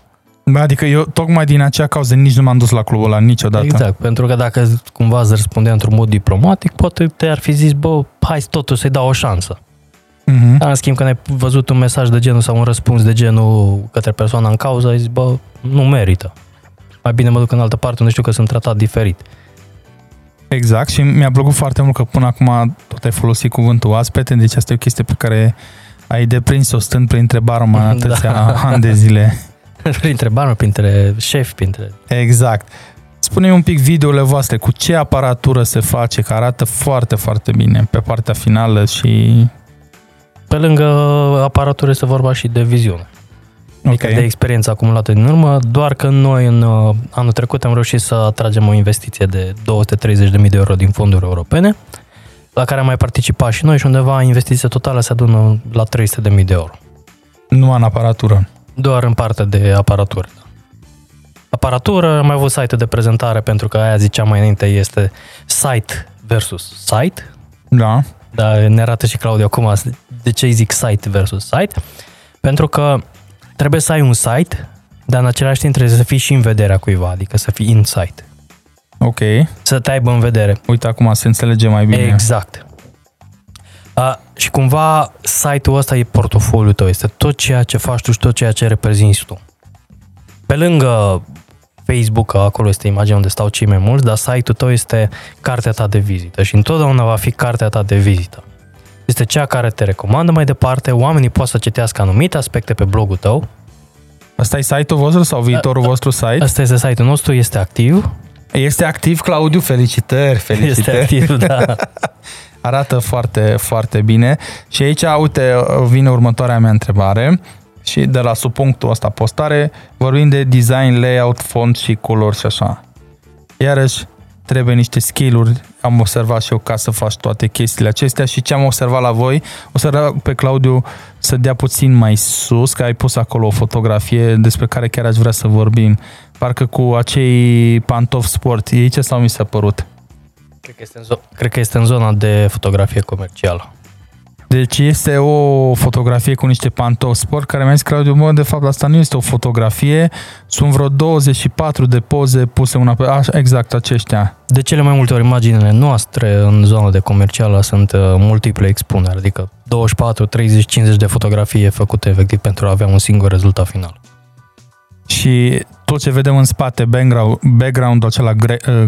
Adică eu tocmai din acea cauză nici nu m-am dus la clubul ăla niciodată. Exact, pentru că dacă cumva îți răspundea într-un mod diplomatic, poate te-ar fi zis, bă, hai totuși să-i dau o șansă. Uh-huh. Dar în schimb când ai văzut un mesaj de genul sau un răspuns de genul către persoana în cauză, ai zis, bă, nu merită. Mai bine mă duc în altă parte unde știu că sunt tratat diferit. Exact, și mi-a plăcut foarte mult că până acum tot ai folosit cuvântul aspete, deci asta e o chestie pe care ai deprins-o stând printre barman atâția da. ani de zile. Printre barman, printre șef, printre... Exact. Spune-mi un pic videourile voastre, cu ce aparatură se face, că arată foarte, foarte bine pe partea finală și... Pe lângă aparatură este vorba și de viziune. Adică okay. de experiență acumulată din urmă, doar că noi în anul trecut am reușit să atragem o investiție de două sute treizeci de mii de euro din fonduri europene, la care am mai participat și noi și undeva investiția totală se adună la trei sute de mii de euro. Numai în aparatură? Doar în partea de aparatură. Aparatură, am mai avut site de prezentare, pentru că aia ziceam mai înainte, este site versus site. Da. Dar ne arată și Claudiu acum de ce zic site versus site. Pentru că trebuie să ai un site, dar în același timp trebuie să fii și în vederea cuiva, adică să fii in site. Ok. Să te aibă în vedere. Uite acum se înțelege mai bine. Exact. A, și cumva site-ul ăsta e portofoliul tău, este tot ceea ce faci tu și tot ceea ce reprezinți tu. Pe lângă Facebook, acolo este imaginea unde stau cei mai mulți, dar site-ul tău este cartea ta de vizită și întotdeauna va fi cartea ta de vizită. Este cea care te recomandă mai departe, oamenii pot să citească anumite aspecte pe blogul tău. Asta e site-ul vostru sau viitorul a, vostru site? Asta este site-ul nostru, este activ. Este activ, Claudiu, felicitări, felicitări. Este activ, da. Arată foarte, foarte bine. Și aici, uite, vine următoarea mea întrebare. Și de la subpunctul ăsta postare, vorbim de design, layout, font și culori și așa. Iarăși, trebuie niște skill-uri, am observat și eu, ca să faci toate chestiile acestea. Și ce am observat la voi, o să rog pe Claudiu să dea puțin mai sus, că ai pus acolo o fotografie despre care chiar aș vrea să vorbim. Parcă cu acei pantofi sport, ei ce s-au mi s-a părut? Cred că este în, zo- Cred că este în zona de fotografie comercială. Deci este o fotografie cu niște pantofi sport care mi-a zis Claudiu, mă, de fapt asta nu este o fotografie, sunt vreo douăzeci și patru de poze puse una pe așa, exact aceștia. De cele mai multe ori imaginile noastre în zona de comercială sunt multiple expuneri, adică douăzeci și patru, treizeci, cincizeci de fotografii făcute efectiv pentru a avea un singur rezultat final. Și tot ce vedem în spate, background, background-ul acela,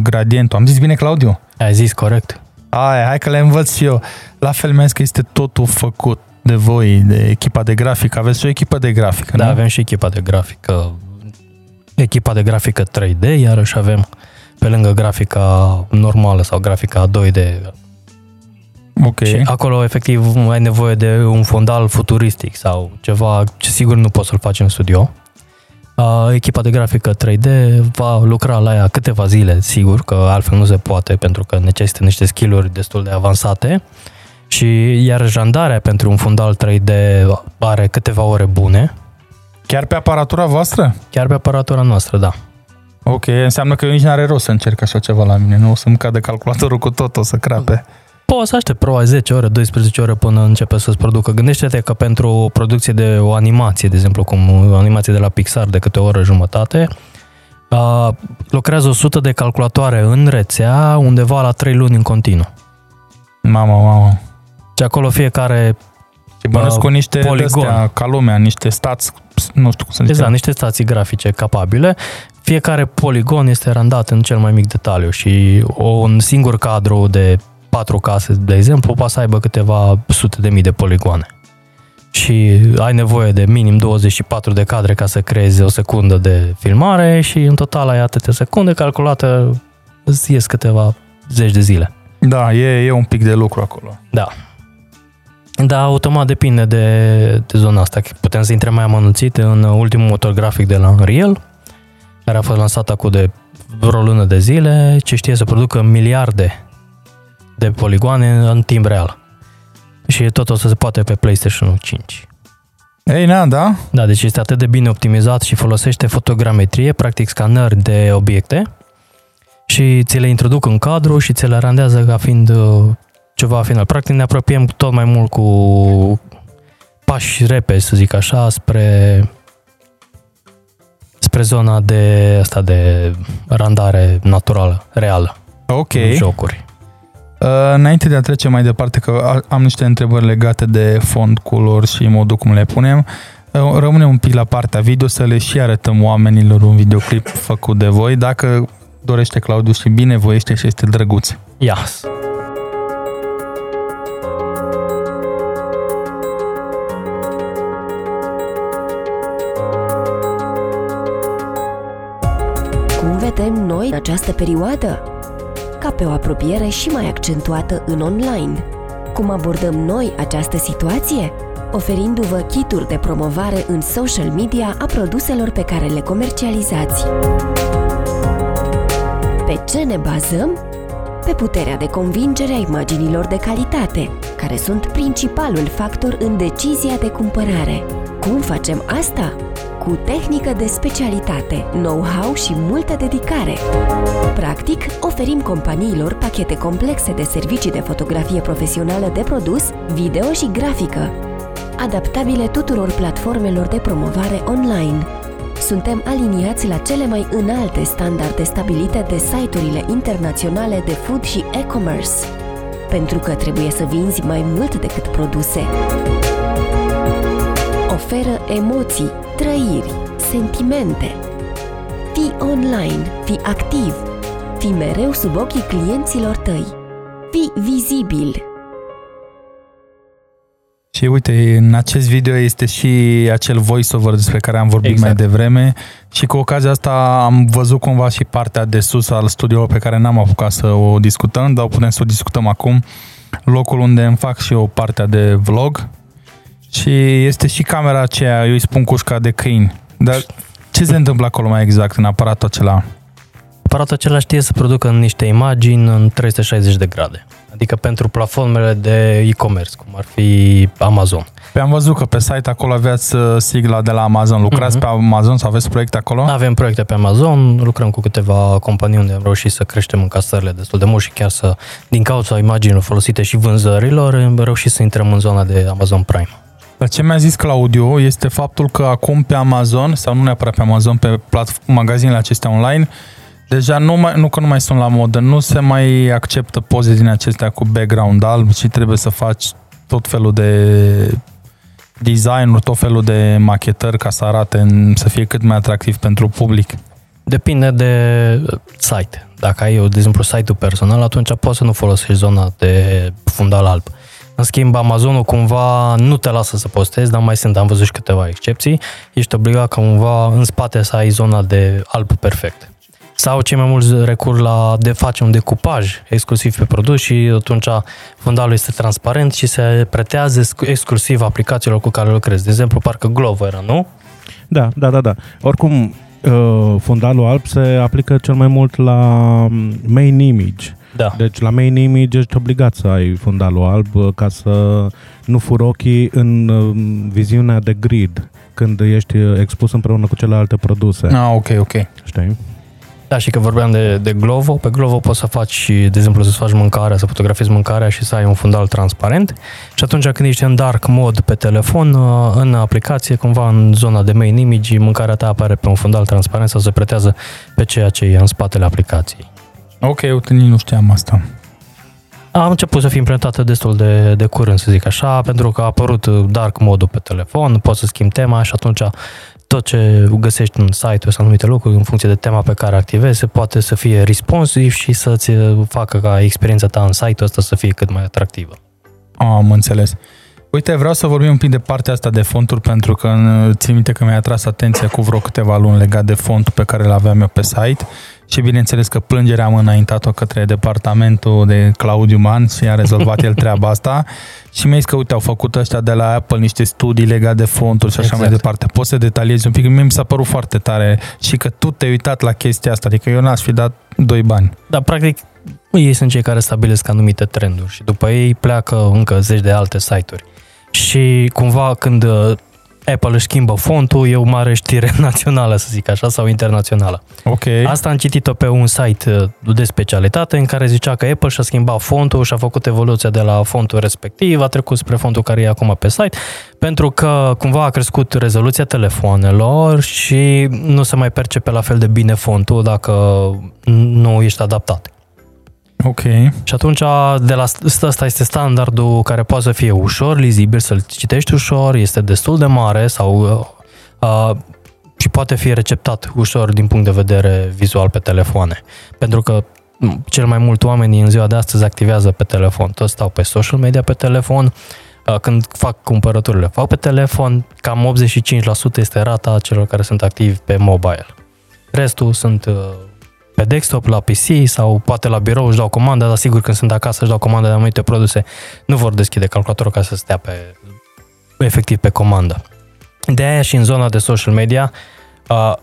gradientul, am zis bine Claudiu? Ai zis corect. Aia, hai că le învăț și eu. La fel mi-a zis că este totul făcut de voi, de echipa de grafică. Aveți și o echipă de grafică, da, nu? Avem și echipa de grafică. Echipa de grafică trei D, iarăși avem pe lângă grafica normală sau grafica doi D. Ok. Și acolo, efectiv, ai nevoie de un fondal futuristic sau ceva ce sigur nu poți să-l faci în studio. Echipa de grafică trei D va lucra la ea câteva zile, sigur, că altfel nu se poate, pentru că necesită niște skill-uri destul de avansate. Și iar randarea pentru un fundal trei D are câteva ore bune. Chiar pe aparatura voastră? Chiar pe aparatura noastră, da. Ok, înseamnă că eu nici n-are rost să încerc așa ceva la mine, nu o să-mi cadă calculatorul cu tot, o să crape. Poți să aștept proba zece ore, doisprezece ore până începe să-ți producă. Gândește-te că pentru o producție de o animație, de exemplu, cum o animație de la Pixar de câte o oră jumătate, uh, lucrează o sută de calculatoare în rețea undeva la trei luni în continuu. Mamă, mamă. Și acolo fiecare și bănuiesc cu niște poligon, ca lumea, niște stați, nu știu cum să zic. Exact, niște stații grafice capabile. Fiecare poligon este randat în cel mai mic detaliu și un singur cadru de patru case, de exemplu, poate să aibă câteva sute de mii de poligoane. Și ai nevoie de minim douăzeci și patru de cadre ca să creezi o secundă de filmare și în total ai atâtea secunde calculată, îți ies câteva zeci de zile. Da, e, e un pic de lucru acolo. Da. Dar automat depinde de, de zona asta. Putem să intrăm mai amănunțite în ultimul motor grafic de la Unreal, care a fost lansat acum de vreo lună de zile, ce știe să producă miliarde de poligoane în timp real. Și tot o să se poate pe PlayStation cinci. Ei, na, da? Da, deci este atât de bine optimizat și folosește fotogrametrie, practic scanări de obiecte și ți le introduc în cadru și ți le randează ca fiind ceva final. Practic ne apropiem tot mai mult cu pași repezi, să zic așa, spre spre zona de asta de randare naturală, reală. Ok. În jocuri. Înainte de a trece mai departe, că am niște întrebări legate de fond, culori și modul cum le punem, rămânem un pic la partea video să le și arătăm oamenilor un videoclip făcut de voi, dacă dorește Claudiu și binevoiește și este drăguț. Yes. Cum vedem noi această perioadă? Ca pe o apropiere și mai accentuată în online. Cum abordăm noi această situație? Oferindu-vă kituri de promovare în social media a produselor pe care le comercializați. Pe ce ne bazăm? Pe puterea de convingere a imaginilor de calitate, care sunt principalul factor în decizia de cumpărare. Cum facem asta? Cu tehnică de specialitate, know-how și multă dedicare. Practic, oferim companiilor pachete complexe de servicii de fotografie profesională de produs, video și grafică, adaptabile tuturor platformelor de promovare online. Suntem aliniați la cele mai înalte standarde stabilite de site-urile internaționale de food și e-commerce, pentru că trebuie să vinzi mai mult decât produse. Oferă emoții, trăiri, sentimente. Fii online, fii activ, fii mereu sub ochii clienților tăi. Fii vizibil. Și uite, în acest video este și acel voice-over despre care am vorbit exact. Mai devreme și cu ocazia asta am văzut cumva și partea de sus al studioului pe care n-am apucat să o discutăm, dar putem să o discutăm acum, locul unde îmi fac și eu partea de vlog. Și este și camera aceea, eu îi spun cușca de câini. Dar ce se întâmplă acolo mai exact în aparatul acela? aparatul acela știe să producă niște imagini în trei sute șaizeci de grade. Adică pentru platformele de e-commerce, cum ar fi Amazon. Pe am văzut că pe site acolo aveați sigla de la Amazon. Lucrați uh-huh. pe Amazon sau aveți proiecte acolo? Avem proiecte pe Amazon, lucrăm cu câteva companii unde am reușit să creștem încasările destul de mult și chiar să, din cauza imaginilor folosite și vânzărilor, am reușit să intrăm în zona de Amazon Prime. Dar ce mi-a zis Claudiu este faptul că acum pe Amazon, sau nu neapărat pe Amazon, pe platform, magazinele acestea online, deja nu, mai, nu că nu mai sunt la modă, nu se mai acceptă poze din acestea cu background alb și trebuie să faci tot felul de design-uri, tot felul de machetări ca să arate, să fie cât mai atractiv pentru public. Depinde de site. Dacă ai, eu, de exemplu, site-ul personal, atunci poți să nu folosești zona de fundal alb. În schimb, Amazonul cumva nu te lasă să postezi, dar mai sunt, am văzut și câteva excepții. Ești obligat cumva în spate să ai zona de alb perfect. Sau cei mai mulți recur la de face un decupaj exclusiv pe produs și atunci fundalul este transparent și se pretează exclusiv aplicațiilor cu care lucrezi. De exemplu, parcă Glovo era, nu? Da, da, da, da. Oricum, fundalul alb se aplică cel mai mult la main image. Da. Deci la main image ești obligat să ai fundalul alb ca să nu furi ochii în viziunea de grid când ești expus împreună cu celelalte produse. Ah, ok, ok. Știi? Da, și că vorbeam de, de Glovo, pe Glovo poți să faci, de exemplu, să-ți faci mâncarea, să fotografiezi mâncarea și să ai un fundal transparent și atunci când ești în dark mode pe telefon, în aplicație, cumva în zona de main image, mâncarea ta apare pe un fundal transparent sau se pretează pe ceea ce e în spatele aplicației. Ok, eu nici nu știam asta. Am început să fie implementată destul de, de curând, să zic așa, pentru că a apărut dark mode-ul pe telefon, poți să schimbi tema și atunci tot ce găsești în site-ul sau anumite lucruri, în funcție de tema pe care activezi, poate să fie responsiv și să-ți facă ca experiența ta în site-ul ăsta să fie cât mai atractivă. Am înțeles. Uite, vreau să vorbim un pic de partea asta de fonturi, pentru că țin minte că mi-a atras atenția cu vreo câteva luni legat de fontul pe care îl aveam eu pe site și bineînțeles că plângerea am înaintat-o către departamentul de Claudiu Man și a rezolvat el treaba asta și mi-a zis că, uite, au făcut ăștia de la Apple niște studii legate de fonturi și așa exact. Mai departe. Poți să detaliezi un pic? Mie mi s-a părut foarte tare și că tu te-ai uitat la chestia asta, adică eu n-aș fi dat doi bani. Dar, practic, ei sunt cei care stabilesc anumite trenduri și după ei pleacă încă zeci de alte site-uri. Și cumva când Apple își schimbă fontul, e o mare știre națională, să zic așa, sau internațională. Okay. Asta am citit-o pe un site de specialitate în care zicea că Apple și-a schimbat fontul și a făcut evoluția de la fontul respectiv, a trecut spre fontul care e acum pe site, pentru că cumva a crescut rezoluția telefonelor și nu se mai percepe la fel de bine fontul dacă nu ești adaptat. Ok. Și atunci, de la ăsta este standardul care poate să fie ușor lizibil, să-l citești ușor, este destul de mare sau uh, și poate fi receptat ușor din punct de vedere vizual pe telefoane. Pentru că cel mai mult oamenii în ziua de astăzi activează pe telefon. Toți stau pe social media pe telefon, uh, când fac cumpărăturile, fac pe telefon, cam optzeci și cinci la sută este rata celor care sunt activi pe mobile. Restul sunt... Uh, pe desktop, la P C sau poate la birou își dau comanda, dar sigur când sunt acasă își dau comanda de anumite produse, nu vor deschide calculatorul ca să stea pe, efectiv pe comandă. De aia și în zona de social media uh,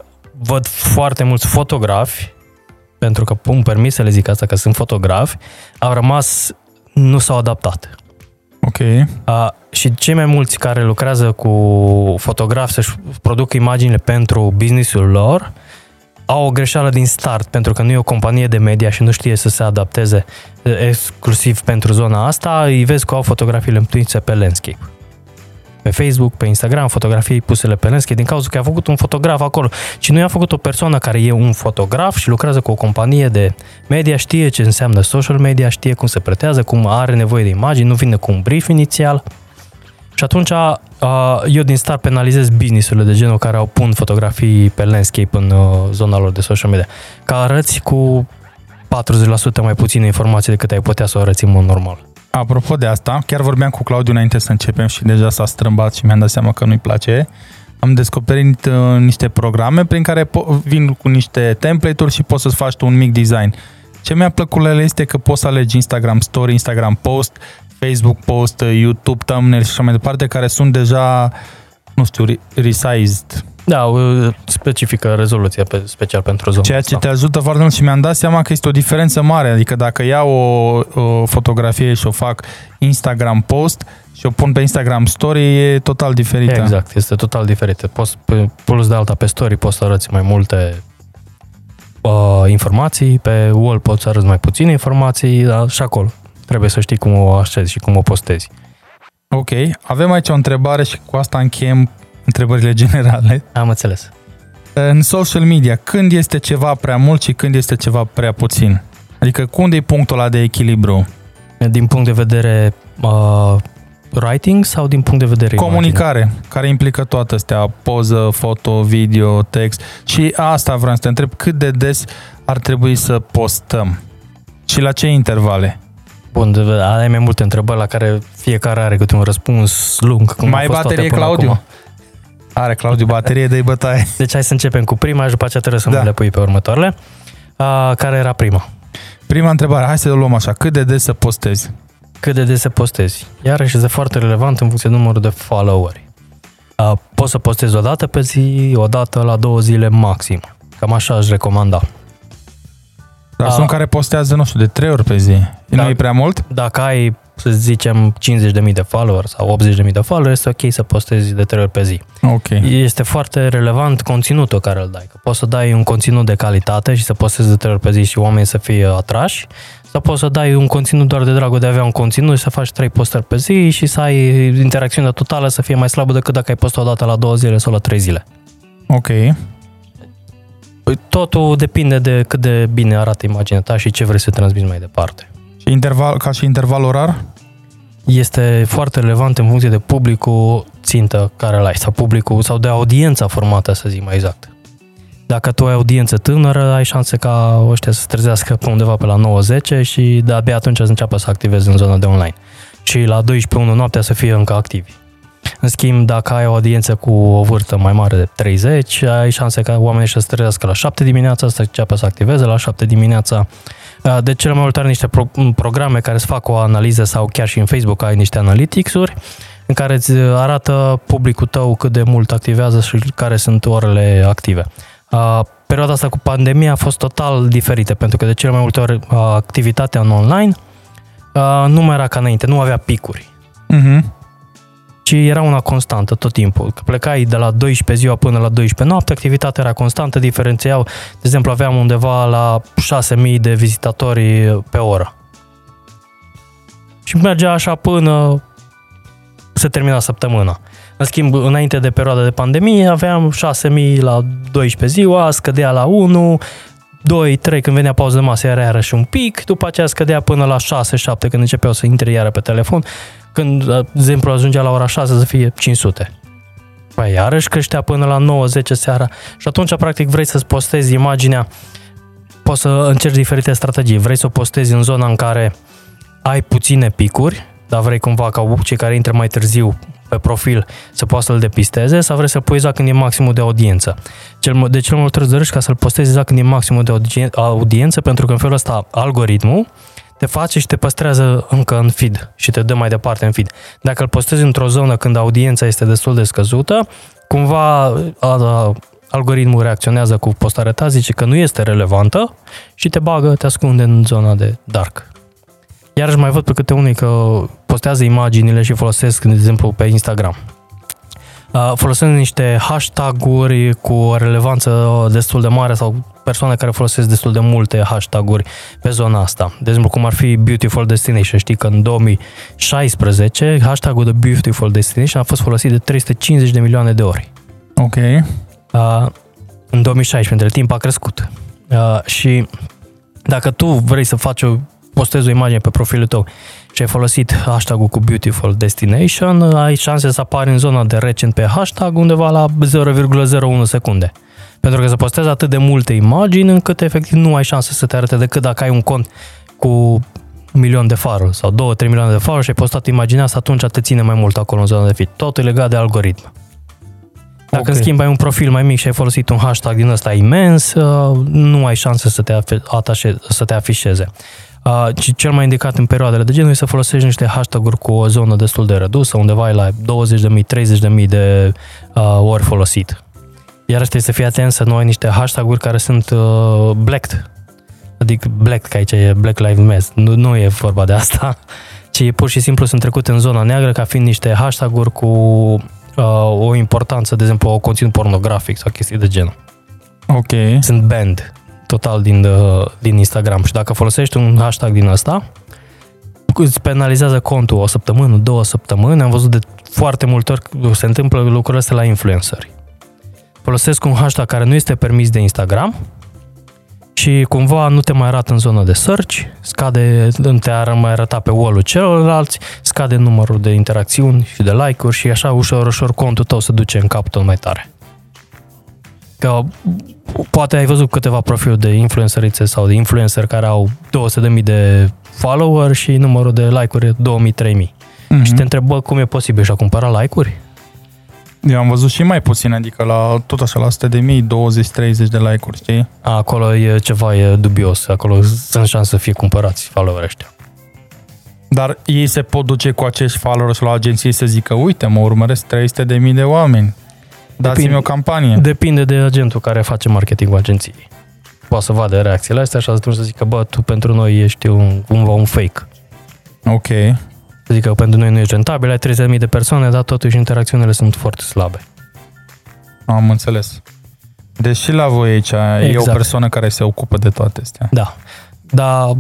văd foarte mulți fotografi, pentru că îmi permit să le zic asta că sunt fotografi, au rămas, nu s-au adaptat. Ok. Uh, și cei mai mulți care lucrează cu fotografi să-și producă imaginile pentru business-ul lor, au o greșeală din start, pentru că nu e o companie de media și nu știe să se adapteze exclusiv pentru zona asta, îi vezi că au fotografiile împinse pe landscape. Pe Facebook, pe Instagram, fotografii pusele pe landscape din cauza că a făcut un fotograf acolo. Și nu i-a făcut o persoană care e un fotograf și lucrează cu o companie de media, știe ce înseamnă social media, știe cum se pretează, cum are nevoie de imagini, nu vine cu un brief inițial. Și atunci eu din start penalizez business-urile de genul care au pun fotografii pe landscape în zona lor de social media. Că arăți cu patruzeci la sută mai puține informații decât ai putea să o arăți în mod normal. Apropo de asta, chiar vorbeam cu Claudiu înainte să începem și deja s-a strâmbat și mi-am dat seama că nu-i place. Am descoperit niște programe prin care vin cu niște template-uri și poți să-ți faci tu un mic design. Ce mi-a plăcut la ele este că poți să alegi Instagram Story, Instagram Post, Facebook post, YouTube thumbnail și așa mai departe, care sunt deja, nu știu, resized, Da, specifică rezoluția pe, special pentru zona. Ceea ce asta te ajută foarte mult și mi-am dat seama că este o diferență mare. Adică dacă iau o, o fotografie și o fac Instagram post și o pun pe Instagram story, e total diferită. Exact, este total diferită. Poți, plus de alta, pe story poți să arăți mai multe uh, informații, pe wall poți să arăți mai puține informații, dar și acolo trebuie să știi cum o așezi și cum o postezi. Ok, avem aici o întrebare și cu asta încheiem întrebările generale. Am înțeles. În social media, când este ceva prea mult și când este ceva prea puțin? Adică unde e punctul ăla de echilibru? Din punct de vedere uh, writing sau din punct de vedere comunicare, imagine? Care implică toate astea, poză, foto, video, text. Și asta vreau să te întreb, cât de des ar trebui să postăm? Și la ce intervale? Bun, ai mai multe întrebări la care fiecare are câte un răspuns lung. Cum mai baterie, Claudiu? Acum. Are Claudiu baterie, de-i bătaie. Deci hai să începem cu prima și după aceea trebuie să da. mă le pui pe următoarele. Uh, care era prima? Prima întrebare, hai să o luăm așa, cât de des să postezi? Cât de des să postezi? Iarăși este foarte relevant în funcție de numărul de followeri. Uh, poți să postezi o dată pe zi, o dată la două zile maxim. Cam așa aș recomanda. Dar sunt care postează, nu știu, de trei ori pe zi. Da, nu e prea mult? Dacă ai, să zicem, cincizeci de mii de followers sau optzeci de mii de followers, este ok să postezi de trei ori pe zi. Okay. Este foarte relevant conținutul care îl dai. Că poți să dai un conținut de calitate și să postezi de trei ori pe zi și oamenii să fie atrași, sau poți să dai un conținut doar de dragul de a avea un conținut și să faci trei postări pe zi și să ai interacțiunea totală să fie mai slabă decât dacă ai postat o dată la două zile sau la trei zile. Ok. Totul depinde de cât de bine arată imaginea ta și ce vrei să transmiți mai departe. Și interval, ca și interval orar? Este foarte relevant în funcție de publicul țintă care îl ai, sau publicul, sau de audiența formată, să zic mai exact. Dacă tu ai audiență tânără, ai șanse ca ăștia să se trezească pe undeva pe la nouă zece și de-abia atunci să înceapă să activezi în zona de online. Și la douăsprezece unu noaptea să fie încă activi. În schimb, dacă ai o audiență cu o vârstă mai mare de treizeci, ai șanse ca oamenii să se trezească la șapte dimineața, să înceapă să activeze la șapte dimineața. De cele mai multe ori niște pro- programe care îți fac o analiză sau chiar și în Facebook ai niște analytics-uri în care îți arată publicul tău cât de mult activează și care sunt orele active. Perioada asta cu pandemia a fost total diferită, pentru că de cele mai multe ori activitatea în online nu mai era ca înainte, nu avea picuri. Mhm. Uh-huh. Și era una constantă tot timpul. Că plecai de la douăsprezece ziua până la douăsprezece noaptea, activitatea era constantă, diferențiau, de exemplu, aveam undeva la șase mii de vizitatori pe oră. Și mergea așa până se termina săptămâna. În schimb, înainte de perioada de pandemie, aveam șase mii la douăsprezece ziua, scădea la unu, doi, trei, când venea pauză de masă, era iarăși un pic, după aceea scădea până la șase, șapte, când începeau să intre iară pe telefon. Când, de exemplu, ajungea la ora șase să fie cinci sute. Păi iarăși creștea până la nouă zece seara. Și atunci, practic, vrei să-ți postezi imaginea, poți să încerci diferite strategii. Vrei să o postezi în zona în care ai puține picuri, dar vrei cumva ca cei care intră mai târziu pe profil să poată să-l depisteze, sau vrei să-l pui exact când e maximul de audiență. De cel mai mult răzărăși ca să-l postezi exact când e maximul de audiență, pentru că în felul ăsta algoritmul te face și te păstrează încă în feed și te dă mai departe în feed. Dacă îl postezi într-o zonă când audiența este destul de scăzută, cumva algoritmul reacționează cu postarea ta, zice că nu este relevantă și te bagă, te ascunde în zona de dark. Iarăși mai văd pe câte unii că postează imaginile și folosesc, de exemplu, pe Instagram. Folosesc niște hashtag-uri cu o relevanță destul de mare sau persoane care folosesc destul de multe hashtag-uri pe zona asta. De exemplu, cum ar fi Beautiful Destination. Știi că în două mii șaisprezece hashtag-ul de Beautiful Destination a fost folosit de trei sute cincizeci de milioane de ori. Ok. În două mii șaisprezece, între timp, a crescut. Și dacă tu vrei să faci o postezi o imagine pe profilul tău și ai folosit hashtag-ul cu Beautiful Destination, ai șanse să apari în zona de recent pe hashtag undeva la zero virgulă zero unu secunde. Pentru că să postezi atât de multe imagini încât efectiv nu ai șanse să te arate decât dacă ai un cont cu un milion de faruri sau două-trei milioane de faruri și ai postat imaginea asta, atunci te ține mai mult acolo în zona de feed. Totul e legat de algoritm. Dacă okay. În schimb ai un profil mai mic și ai folosit un hashtag din ăsta imens, nu ai șanse să te, atașe, să te afișeze. Uh, și cel mai indicat în perioadele de genul e să folosești niște hashtag-uri cu o zonă destul de redusă, undeva la douăzeci de mii, treizeci de mii de uh, ori folosit. Iarăși trebuie să fii atent să nu ai niște hashtag-uri care sunt uh, blacked. Adică blacked, că aici e Black Lives Matter. Nu, nu e vorba de asta, ci pur și simplu sunt trecute în zona neagră ca fiind niște hashtag-uri cu uh, o importanță, de exemplu, o conținut pornografic sau chestii de genul. Ok. Sunt banned total din, uh, din Instagram și dacă folosești un hashtag din ăsta, îți penalizează contul o săptămână, două săptămâni. Am văzut de foarte multe ori se întâmplă lucrurile astea la influenceri. Folosesc un hashtag care nu este permis de Instagram și cumva nu te mai arată în zona de search, scade, nu te mai arăta pe wall-ul celorlalți, scade numărul de interacțiuni și de like-uri și așa ușor, ușor contul tău se duce în cap tot mai tare. Că poate ai văzut câteva profiluri de influencerițe sau de influencer care au două sute de mii de follower și numărul de like-uri două mii trei mii. Mm-hmm. Și te întrebă cum e posibil și a cumpărat like-uri? Eu am văzut și mai puțin, adică la tot așa, la o sută de mii, douăzeci treizeci de like-uri, știi? Acolo e ceva, e dubios, acolo sunt șanse să fie cumpărați followerii ăștia. Dar ei se pot duce cu acești followers la agenții să zică, uite, mă urmăresc trei sute de mii de oameni, dați-mi depinde, o campanie. Depinde de agentul care face marketingul agenției. Poate să vadă reacțiile astea și atunci să zică, bă, tu pentru noi ești un, cumva un fake. Ok. Să zică, pentru noi nu ești rentabil, ai treizeci de mii de persoane, dar totuși interacțiunile sunt foarte slabe. Am înțeles. Deși la voi aici exact. E o persoană care se ocupă de toate astea. Da. Dar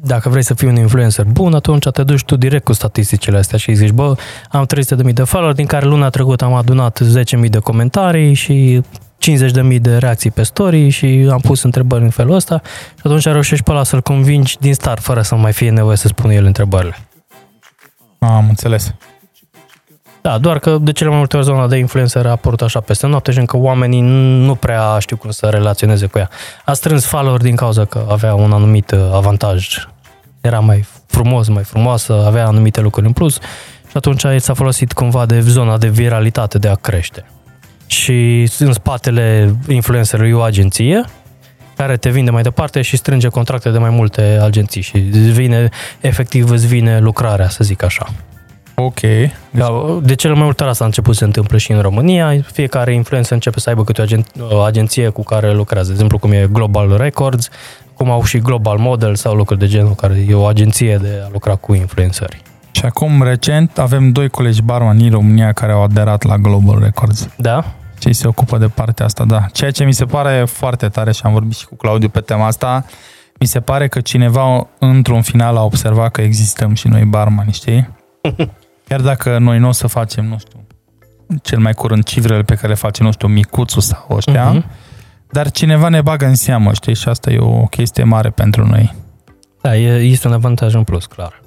dacă vrei să fii un influencer bun, atunci te duci tu direct cu statisticile astea și zici, bă, am trei sute de mii de follower, din care luna trecută am adunat zece mii de comentarii și cincizeci de mii de reacții pe story și am pus întrebări în felul ăsta și atunci reușești pe ăla să-l convingi din start, fără să mai fie nevoie să spună el întrebările. Am înțeles. Da, doar că de cele mai multe ori zona de influencer a apărut așa peste noapte și încă oamenii nu prea știu cum să relaționeze cu ea. A strâns follower din cauza că avea un anumit avantaj. Era mai frumos, mai frumoasă, avea anumite lucruri în plus și atunci el s-a folosit cumva de zona de viralitate de a crește. Și în spatele influencerului o agenție care te vinde mai departe și strânge contracte de mai multe agenții și vine, efectiv îți vine lucrarea, să zic așa. Ok. De cele mai multe ori asta a început să se întâmple și în România. Fiecare influencer începe să aibă câte o, agen- o agenție cu care lucrează. De exemplu, cum e Global Records, cum au și Global Model sau lucruri de genul, care e o agenție de a lucra cu influenceri. Și acum, recent, avem doi colegi barmani în România care au aderat la Global Records. Da. Și se ocupă de partea asta, da. Ceea ce mi se pare foarte tare, și am vorbit și cu Claudiu pe tema asta, mi se pare că cineva într-un final a observat că existăm și noi barmani, știi? Chiar dacă noi nu o să facem, nu știu, cel mai curând cifrele pe care le face, nu știu, Micuțu sau ăștia, uh-huh. Dar cineva ne bagă în seamă, știi? Și asta e o chestie mare pentru noi. Da, este un avantaj în plus, clar.